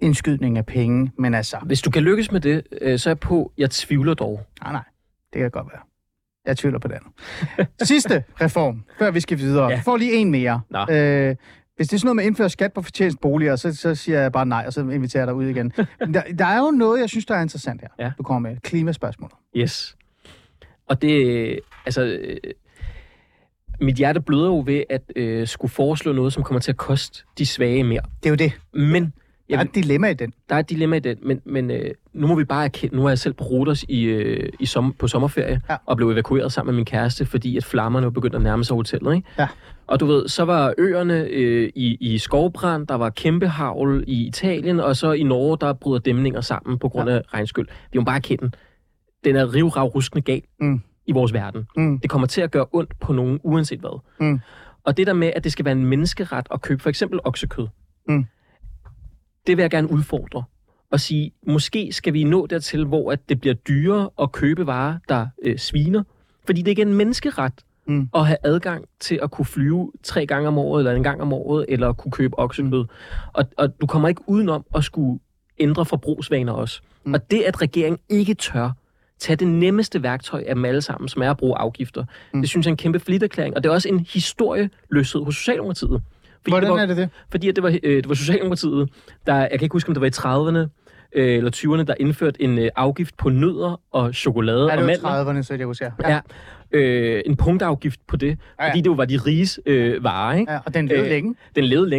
indskydning af penge. Men altså, hvis du kan lykkes med det, så er jeg på, jeg tvivler dog. Nej, det kan godt være. Jeg tvivler på det andet. Sidste reform, før vi skal videre. Ja. Får lige en mere. Hvis det er sådan noget med at indføre skat på fortjenestboliger, så siger jeg bare nej, og så inviterer jeg dig ud igen. Der er jo noget, jeg synes, der er interessant her, ja. Du kommer med. Klimaspørgsmålet. Yes. Og det, altså, mit hjerte bløder jo ved at skulle foreslå noget, som kommer til at koste de svage mere. Det er jo det. Men der er et dilemma i den. Men nu må vi bare erkende, nu er jeg selv på Rodos på sommerferie, ja. Og blev evakueret sammen med min kæreste, fordi at flammerne var begyndt at nærme sig hotellet, ikke? Ja. Og du ved, så var øerne i skovbrand, der var kæmpe hagl i Italien, og så i Norge, der bryder dæmninger sammen på grund af regnskyld. Vi må bare erkende, den er rivravruskende galt i vores verden. Mm. Det kommer til at gøre ondt på nogen, uanset hvad. Mm. Og det der med, at det skal være en menneskeret at købe for eksempel oksekød, det vil jeg gerne udfordre og sige, måske skal vi nå dertil, hvor at det bliver dyrere at købe varer, der sviner. Fordi det ikke er en menneskeret at have adgang til at kunne flyve 3 gange om året, eller 1 gang om året, eller at kunne købe oksekød. Og du kommer ikke udenom at skulle ændre forbrugsvaner også. Og det, at regeringen ikke tør tage det nemmeste værktøj af dem alle sammen, som er at bruge afgifter, det synes jeg er en kæmpe flitterklæring. Og det er også en historieløshed hos Socialdemokratiet. Hvordan er det det? Fordi det var Socialdemokratiet, der, jeg kan ikke huske, om det var i 30'erne eller 20'erne, der indførte en afgift på nødder og chokolade og mandler. Ja, det var 30'erne, så det husker jeg. Ja. En punktafgift på det, fordi det jo var de riges varer, ikke? Ja, og den levede længe.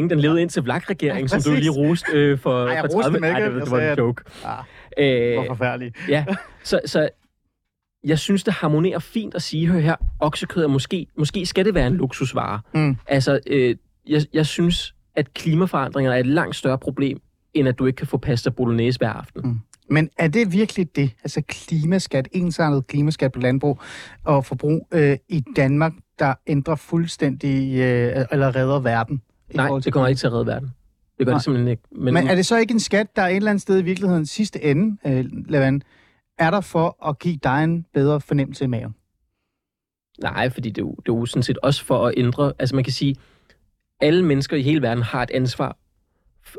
Den levede ind til VLAK-regeringen, som du lige roste for 30'erne. Jeg roste dem ikke. Det var en joke. Det var forfærdeligt. Ja, så jeg synes, det harmonerer fint at sige, hør her, oksekød er måske skal det være en luksusvare. Altså, jeg synes, at klimaforandringer er et langt større problem, end at du ikke kan få pasta bolognese hver aften. Men er det virkelig det? Altså klimaskat, ensartet klimaskat på landbrug og forbrug i Danmark, der ændrer fuldstændig eller redder verden? Nej, det kommer ikke til at redde verden. Det gør det simpelthen ikke. Men er det så ikke en skat, der et eller andet sted i virkeligheden sidste ende, Lawand, er der for at give dig en bedre fornemmelse i maven? Nej, fordi det er jo sådan set også for at ændre. Altså man kan sige, alle mennesker i hele verden har et ansvar.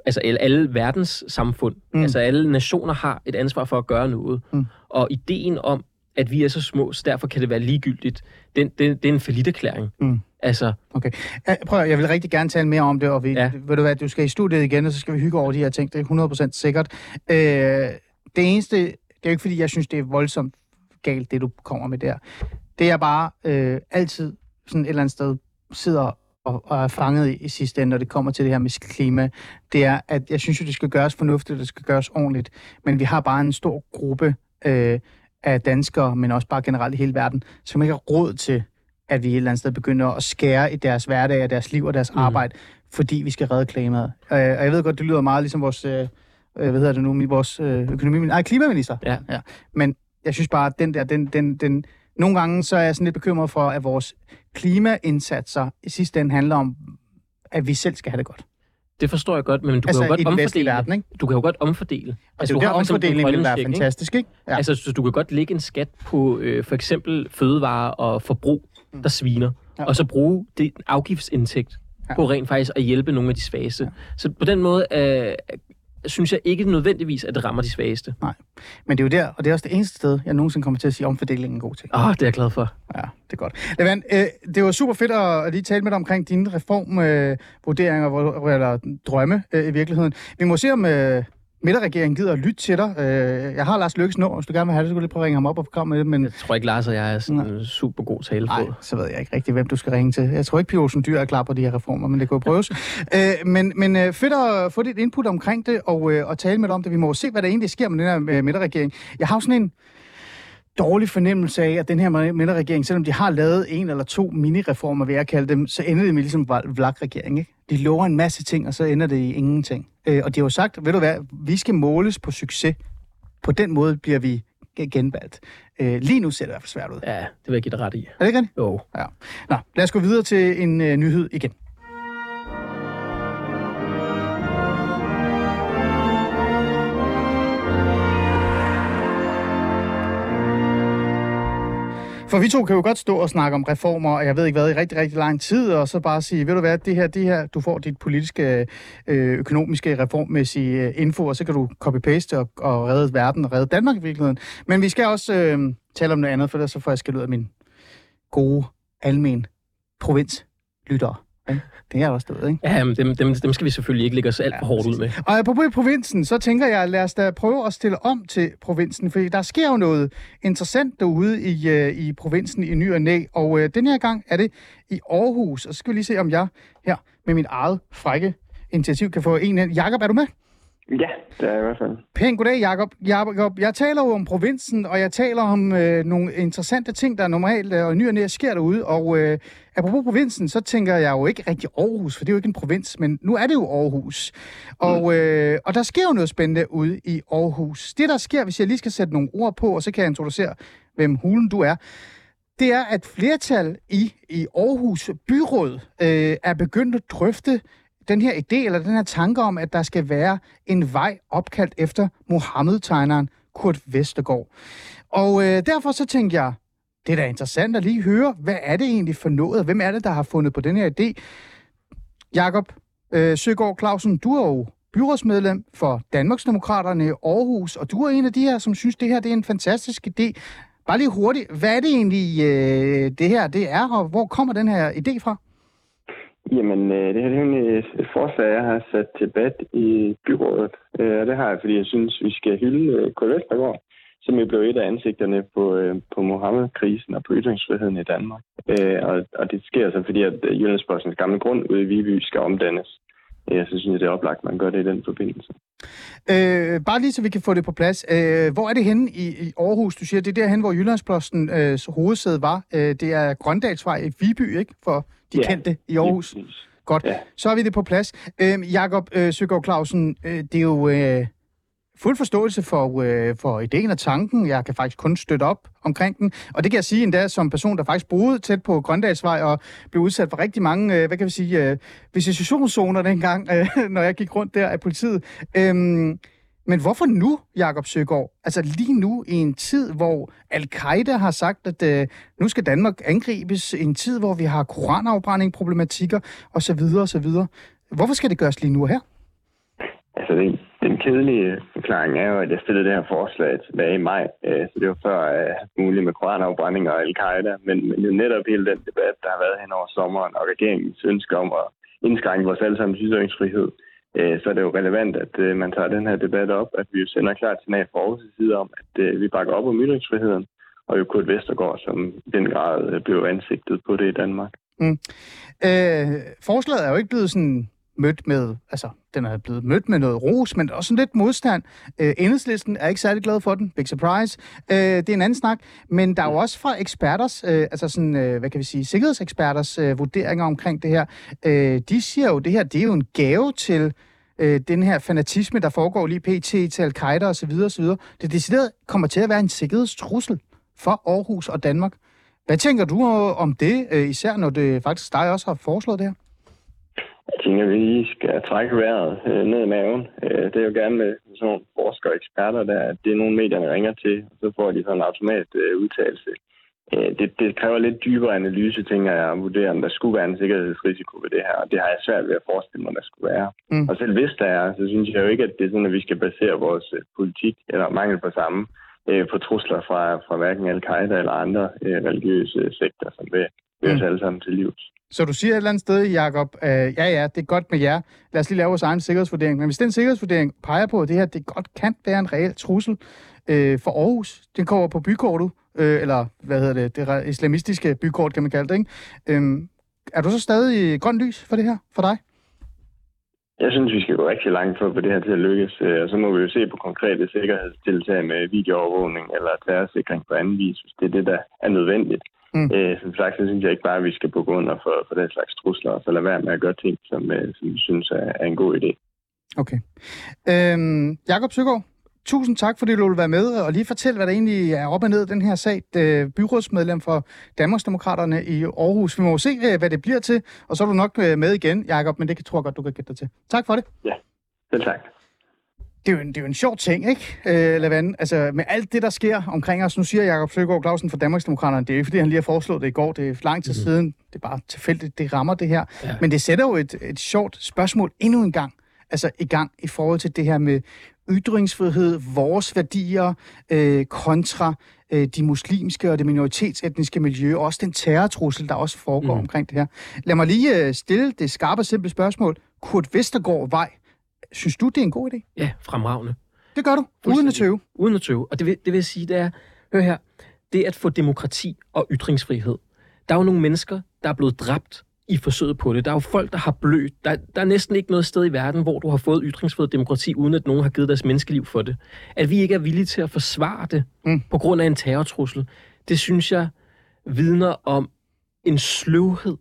Altså alle verdens samfund. Altså alle nationer har et ansvar for at gøre noget. Og ideen om, at vi er så små, så derfor kan det være ligegyldigt, det er en falliterklæring. Altså. Okay. Prøv, jeg vil rigtig gerne tale mere om det, og ved du hvad, du skal i studiet igen, og så skal vi hygge over de her ting. Det er 100% sikkert. Det eneste, det er jo ikke fordi, jeg synes, det er voldsomt galt, det du kommer med der. Det er bare altid sådan et eller andet sted sidder og er fanget i sidste ende, når det kommer til det her med klima, det er, at jeg synes jo, det skal gøres fornuftigt, det skal gøres ordentligt, men vi har bare en stor gruppe af danskere, men også bare generelt i hele verden, som ikke har råd til, at vi et eller andet sted begynder at skære i deres hverdag, og deres liv og deres arbejde, fordi vi skal redde klimaet. Og jeg ved godt, det lyder meget ligesom vores, vores klimaminister. Ja. Ja. Men jeg synes bare, at den nogle gange så er jeg sådan lidt bekymret for, at vores klimaindsatser i sidste ende handler om, at vi selv skal have det godt. Det forstår jeg godt, men du kan jo godt omfordele. Og altså, det er jo der omfordelingen vil være fantastisk, ikke? Ja. Altså, så du kan godt lægge en skat på for eksempel fødevarer og forbrug, der sviner, og så bruge det afgiftsindtægt på rent faktisk at hjælpe nogle af de svageste. Ja. Så på den måde synes jeg ikke nødvendigvis, at det rammer de svageste. Nej, men det er jo der, og det er også det eneste sted, jeg nogensinde kommer til at sige, omfordelingen er god ting. Det er jeg glad for. Ja, det er godt. Lawand, det var super fedt at lige tale med dig omkring dine reformvurderinger, eller drømme i virkeligheden. Vi må se, om midterregeringen gider at lytte til dig. Jeg har Lars Løkkes nå, hvis du gerne vil have det, så kan du lige prøve at ringe ham op og komme med det. Men... jeg tror ikke, Lars og jeg er sådan en super god tale på. Nej, så ved jeg ikke rigtig, hvem du skal ringe til. Jeg tror ikke, Pia Olsen Dyhr er klar på de her reformer, men det kan jo prøves. Men fedt at få dit input omkring det og tale med dig om det. Vi må se, hvad der egentlig sker med den her midterregering. Jeg har sådan en dårlig fornemmelse af, at den her midterregering, selvom de har lavet en eller to mini-reformer, vil jeg kalde dem, så ender det med ligesom VLAK-regering, ikke? De lover en masse ting, og så ender det i ingenting. Og de har jo sagt, ved du hvad, vi skal måles på succes. På den måde bliver vi genvalgt. Lige nu ser det i hvert fald svært ud. Ja, det vil jeg give dig ret i. Er det ikke det? Jo. Ja. Nå, lad os gå videre til en nyhed igen. For vi to kan jo godt stå og snakke om reformer, og jeg ved ikke hvad, i rigtig, rigtig lang tid, og så bare sige, ved du hvad, det her, du får dit politiske, økonomiske, reformmæssige info, og så kan du copy-paste og redde verden og redde Danmark i virkeligheden. Men vi skal også tale om noget andet, for der så får jeg skæld ud af min gode, almen provinslytter. Det kan jeg også stået, ikke? Ja, men dem skal vi selvfølgelig ikke lægge os alt for hårdt ud med. Og på provinsen, så tænker jeg, lad os da prøve at stille om til provinsen, for der sker jo noget interessant derude i provinsen i ny og næ, og den her gang er det i Aarhus, og så skal vi lige se, om jeg her med mit eget frække initiativ kan få en. Jakob, er du med? Ja, det er i hvert fald. Pænt goddag, Jakob. Jeg taler jo om provinsen, og jeg taler om nogle interessante ting, der normalt og ny og nær sker derude. Og apropos provinsen, så tænker jeg jo ikke rigtig Aarhus, for det er jo ikke en provins, men nu er det jo Aarhus. Og der sker jo noget spændende ude i Aarhus. Det, der sker, hvis jeg lige skal sætte nogle ord på, og så kan jeg introducere, hvem hulen du er, det er, at flertal i Aarhus byråd er begyndt at drøfte den her idé, eller den her tanke om, at der skal være en vej opkaldt efter Mohammed-tegneren Kurt Westergaard. Og derfor så tænkte jeg, det er da interessant at lige høre, hvad er det egentlig for noget? Hvem er det, der har fundet på den her idé? Jakob Søgaard Clausen, du er jo byrådsmedlem for Danmarksdemokraterne i Aarhus, og du er en af de her, som synes, det her det er en fantastisk idé. Bare lige hurtigt, hvad er det egentlig, det her det er, og hvor kommer den her idé fra? Jamen, det her er et forslag, jeg har sat til debat i byrådet. Og det har jeg, fordi jeg synes, vi skal hylde Kurt Westergaard, som jo blev et af ansigterne på Mohammed-krisen og på ytringsfriheden i Danmark. Og det sker så, fordi at Jyllands-Postens gamle grund ude i Viby skal omdannes. Jeg synes, det er oplagt, man gør det i den forbindelse. Bare lige så vi kan få det på plads. Hvor er det henne i Aarhus? Du siger, det er derhen, hvor Jyllands-Postens hovedsæde var. Det er Grøndalsvej i Viby, ikke? For de kendte i Aarhus. Præcis. Godt. Ja. Så er vi det på plads. Jakob Søgaard Clausen, det er jo fuld forståelse for ideen og tanken. Jeg kan faktisk kun støtte op omkring den. Og det kan jeg sige endda som person, der faktisk boede tæt på Grøndalsvej og blev udsat for rigtig mange, hvad kan vi sige, visitationszoner dengang, når jeg gik rundt der af politiet. Men hvorfor nu, Jakob Søgaard? Altså lige nu i en tid, hvor Al-Qaida har sagt, at nu skal Danmark angribes, i en tid, hvor vi har koranafbrænding, problematikker osv. Hvorfor skal det gøres lige nu her? Altså den kedelige forklaring er jo, at jeg stillede det her forslag tilbage i maj, så det var før muligt med koranafbrænding og Al-Qaida, men netop hele den debat, der har været hen over sommeren, og regeringens ønske om at indskrænke vores allesammens ytringsfrihed, så er det jo relevant, at man tager den her debat op, at vi jo sender klart signal fra Aarhus' side om, at vi bakker op om ytringsfriheden, og jo Kurt Westergaard, som i den grad blev ansigtet på det i Danmark. Forslaget er jo ikke blevet sådan mødt med, altså den er blevet mødt med noget ros, men også sådan lidt modstand. Enhedslisten er ikke særlig glad for den, big surprise. Det er en anden snak, men der er jo også fra eksperters, altså sådan, hvad kan vi sige, sikkerhedseksperters vurderinger omkring det her. De siger jo, det her, det er jo en gave til den her fanatisme, der foregår lige pt. Til Al-Qaida osv. Det decideret kommer til at være en sikkerhedstrussel for Aarhus og Danmark. Hvad tænker du om det, især når det faktisk dig også har foreslået det her? Jeg tænker, at vi lige skal trække vejret ned i maven. Det er jo gerne med sådan nogle forskere og eksperter, der, at det er nogle medierne ringer til, og så får de sådan en automat udtalelse. Det kræver lidt dybere analyse, tænker jeg, at vurdere, om der skulle være en sikkerhedsrisiko ved det her, og det har jeg svært ved at forestille mig, der skulle være. Og selv hvis der er, så synes jeg jo ikke, at det er sådan, at vi skal basere vores politik, eller mangel på samme, på trusler fra hverken Al-Qaida eller andre religiøse sekter, som vil os alle sammen til livs. Så du siger et eller andet sted, Jakob, ja, det er godt med jer. Lad os lige lave vores egen sikkerhedsvurdering. Men hvis den sikkerhedsvurdering peger på, at det her det godt kan være en reel trussel for Aarhus, den kommer på bykortet, eller hvad hedder det, det islamistiske bykort, kan man kalde det, ikke? Er du så stadig grønt lys for det her, for dig? Jeg synes, vi skal gå rigtig langt for at få det her til at lykkes, og så må vi jo se på konkrete sikkerhedstiltag med videoovervågning eller terrorsikring på anden vis, hvis det er det, der er nødvendigt. Som sagt, så synes jeg ikke bare, at vi skal bukke under for den slags trusler, og så lade være med at gøre ting, som vi synes er en god idé. Okay. Jakob Søgaard, tusind tak, fordi du vil være med, og lige fortæl, hvad der egentlig er op og ned i den her sag. Byrådsmedlem for Danmarksdemokraterne i Aarhus. Vi må se, hvad det bliver til, og så er du nok med igen, Jakob, men det tror jeg godt, du kan gætte dig til. Tak for det. Ja, selv tak. Det er jo en sjov ting, ikke, Lawand? Altså, med alt det, der sker omkring os. Nu siger Jakob Søgaard Clausen fra Danmarksdemokraterne, det er jo ikke, fordi han lige har foreslået det i går. Det er lang tid siden. Det er bare tilfældigt, det rammer det her. Ja. Men det sætter jo et sjovt spørgsmål endnu en gang. Altså i gang i forhold til det her med ytringsfrihed, vores værdier kontra de muslimske og det minoritetsetniske miljø, og også den terrortrussel, der også foregår omkring det her. Lad mig lige stille det skarpe, simple spørgsmål. Kurt Westergaard vej. Synes du, det er en god idé? Ja, fremragende. Det gør du, uden at tøve. Uden at tøve. Og det vil sige, det er, hør her, det at få demokrati og ytringsfrihed. Der er jo nogle mennesker, der er blevet dræbt i forsøget på det. Der er jo folk, der har blødt. Der er næsten ikke noget sted i verden, hvor du har fået ytringsfrihed og demokrati, uden at nogen har givet deres menneskeliv for det. At vi ikke er villige til at forsvare det på grund af en terrortrussel, det synes jeg vidner om en sløvhed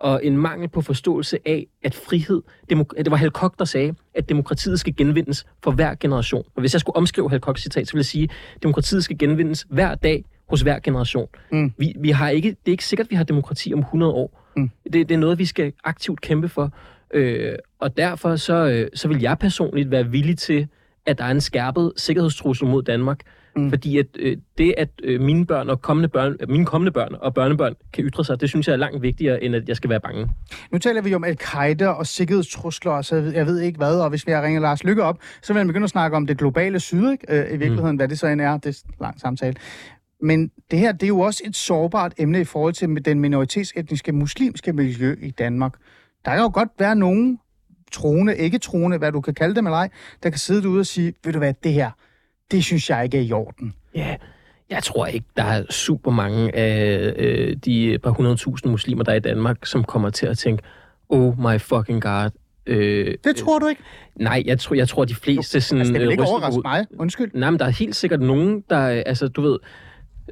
og en mangel på forståelse af, at frihed... Det var Hal Koch, der sagde, at demokratiet skal genvindes for hver generation. Og hvis jeg skulle omskrive Hal Kochs citat, så ville jeg sige, at demokratiet skal genvindes hver dag hos hver generation. Vi har ikke, det er ikke sikkert, at vi har demokrati om 100 år. Det er noget, vi skal aktivt kæmpe for. Og derfor så vil jeg personligt være villig til, at der er en skærpet sikkerhedstrussel mod Danmark. Fordi at det, at mine kommende børn og børnebørn kan ytre sig, det synes jeg er langt vigtigere, end at jeg skal være bange. Nu taler vi om al-Qaida og sikkerhedstrusler, og så jeg ved ikke hvad, og hvis vi har ringet Lars Lykke op, så vil han begynde at snakke om det globale syd, ikke? I virkeligheden, hvad det så end er, det er en lang samtale. Men det her, det er jo også et sårbart emne i forhold til den minoritetsetniske muslimske miljø i Danmark. Der kan jo godt være nogen troende, ikke troende, hvad du kan kalde dem eller ej, der kan sidde derude og sige, ved du hvad, det her, det synes jeg ikke er i orden. Ja, jeg tror ikke, der er super mange af de par 100.000 muslimer, der er i Danmark, som kommer til at tænke, oh my fucking god. Det tror du ikke? Nej, jeg tror de fleste... Sådan, altså, det vil ikke overraske mig, undskyld. Nej, men der er helt sikkert nogen, der... Altså, du ved,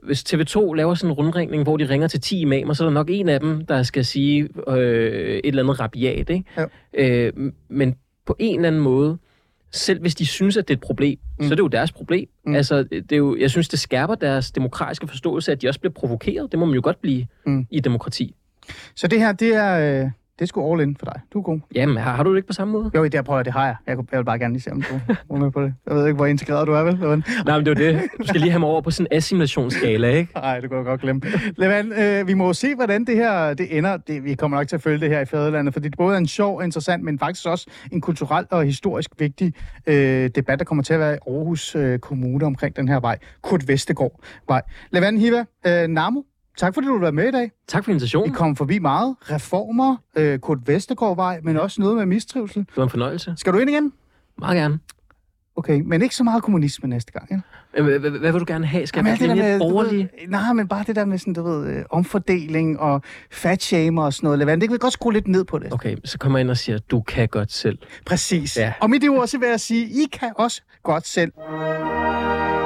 hvis TV2 laver sådan en rundringning, hvor de ringer til 10 imamer, så er der nok en af dem, der skal sige et eller andet rabiat, ikke? Ja. Men på en eller anden måde... Selv hvis de synes, at det er et problem, så er det jo deres problem. Altså, det er jo, jeg synes, det skærper deres demokratiske forståelse, at de også bliver provokeret. Det må man jo godt blive i demokrati. Så det her, det er sgu all in for dig. Du er god. Jamen, har du det ikke på samme måde? Jo, det prøver jeg, det har jeg. Jeg vil bare gerne lige se, om du er med på det. Jeg ved ikke, hvor integreret du er, vel? Nej, men det er jo det. Du skal lige have mig over på sådan en assimilationsskala, ikke? Nej, det kunne jeg godt glemme. Lawand, vi må se, hvordan det her det ender. Vi kommer nok til at følge det her i Fædrelandet, for det både er en sjov og interessant, men faktisk også en kulturel og historisk vigtig debat, der kommer til at være i Aarhus Kommune omkring den her vej. Kurt Westergaard vej. Lawand Hiwa Namo. Tak fordi du ville være med i dag. Tak for invitationen. Vi kom forbi meget. Reformer, Kurt Westergaardvej, men også noget med mistrivsel. Det var en fornøjelse. Skal du ind igen? Meget gerne. Okay, men ikke så meget kommunisme næste gang, ja? Hvad vil du gerne have? Skal jeg bare blive lidt borgerlig? Nej, men bare det der med sådan, du ved, omfordeling og fatshamer og sådan noget. Lawand, det kan vi godt skrue lidt ned på det. Okay, så kommer jeg ind og siger, du kan godt selv. Præcis. Ja. Og mit ord så vil jeg sige, I kan også godt selv.